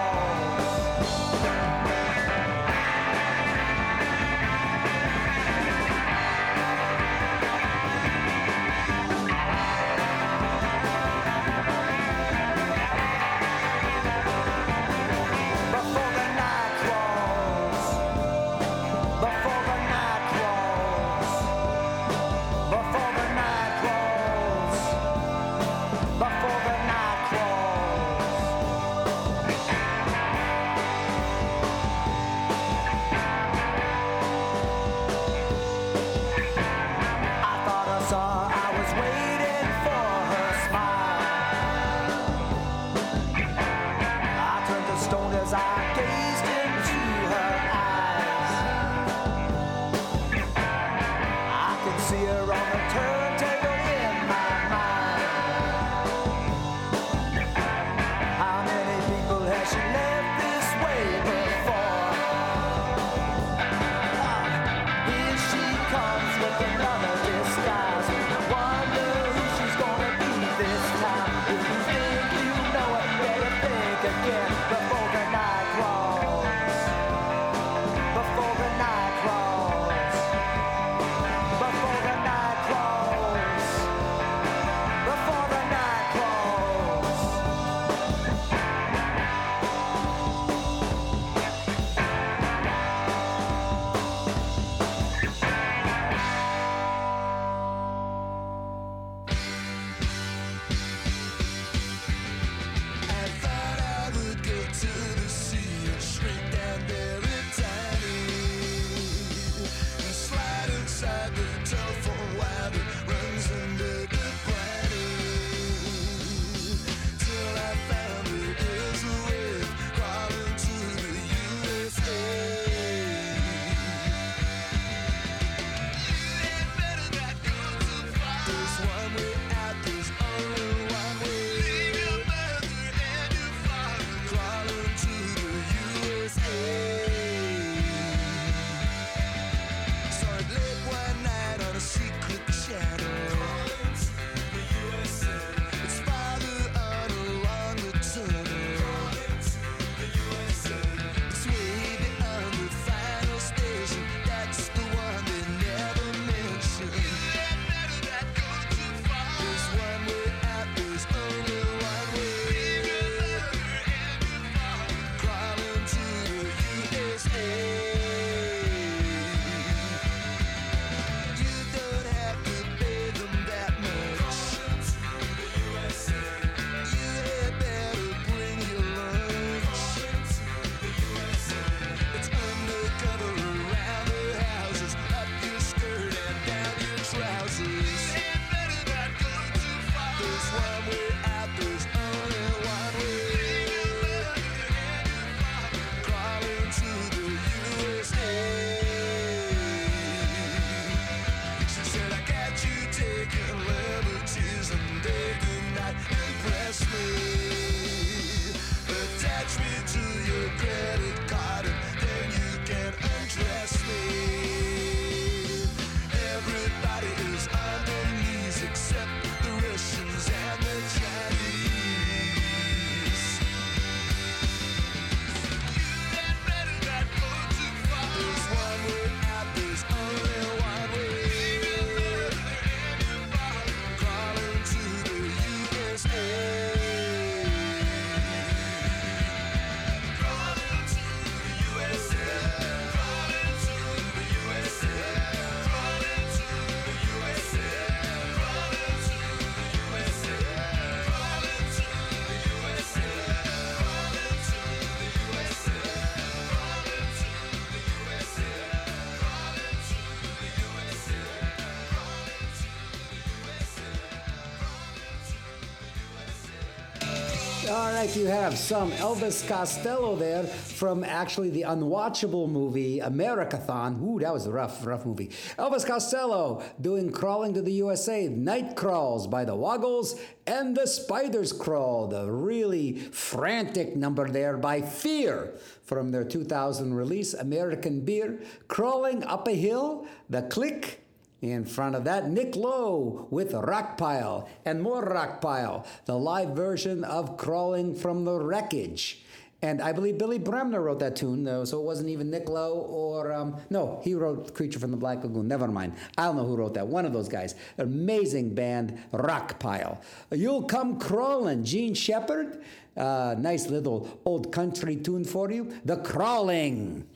All right, you have some Elvis Costello there from actually the unwatchable movie Americathon. Ooh, that was a rough, rough movie. Elvis Costello doing Crawling to the U S A, Night Crawls by the Woggles, and The Spiders Crawl, the really frantic number there by Fear from their two thousand release, American Beer, Crawling Up a Hill, The Click. In front of that, Nick Lowe with Rockpile, and more Rockpile, the live version of Crawling from the Wreckage. And I believe Billy Bremner wrote that tune, though, so it wasn't even Nick Lowe or... Um, no, he wrote Creature from the Black Lagoon. Never mind. I don't know who wrote that. One of those guys. Amazing band, Rockpile. You'll Come Crawlin', Gene Shepard. Uh, nice little old country tune for you. The Crawling.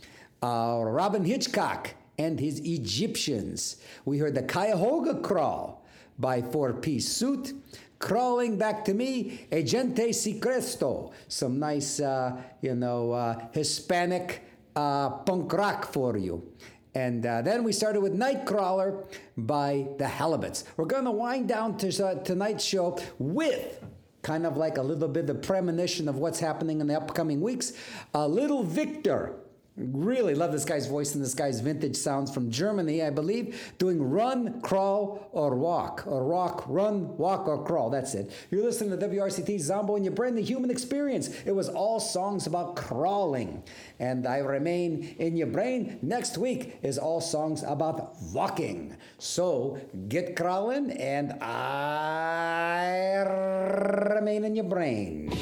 Uh, Robin Hitchcock and his Egyptians. We heard the Cuyahoga Crawl by Four Piece Suit. Crawling Back to Me, E Gente Si Cresto. Some nice, uh, you know, uh, Hispanic uh, punk rock for you. And uh, then we started with Nightcrawler by the Halibuts. We're going to wind down to, uh, tonight's show with kind of like a little bit of premonition of what's happening in the upcoming weeks. Uh, Little Victor. Really love this guy's voice and this guy's vintage sounds from Germany, I believe, doing Run, Crawl, or Walk, or Rock, Run, Walk, or Crawl. That's it. You're listening to W R C T Zombo and your brand new human experience. It was all songs about crawling. And I remain in your brain. Next week is all songs about walking. So get crawling, and I remain in your brain.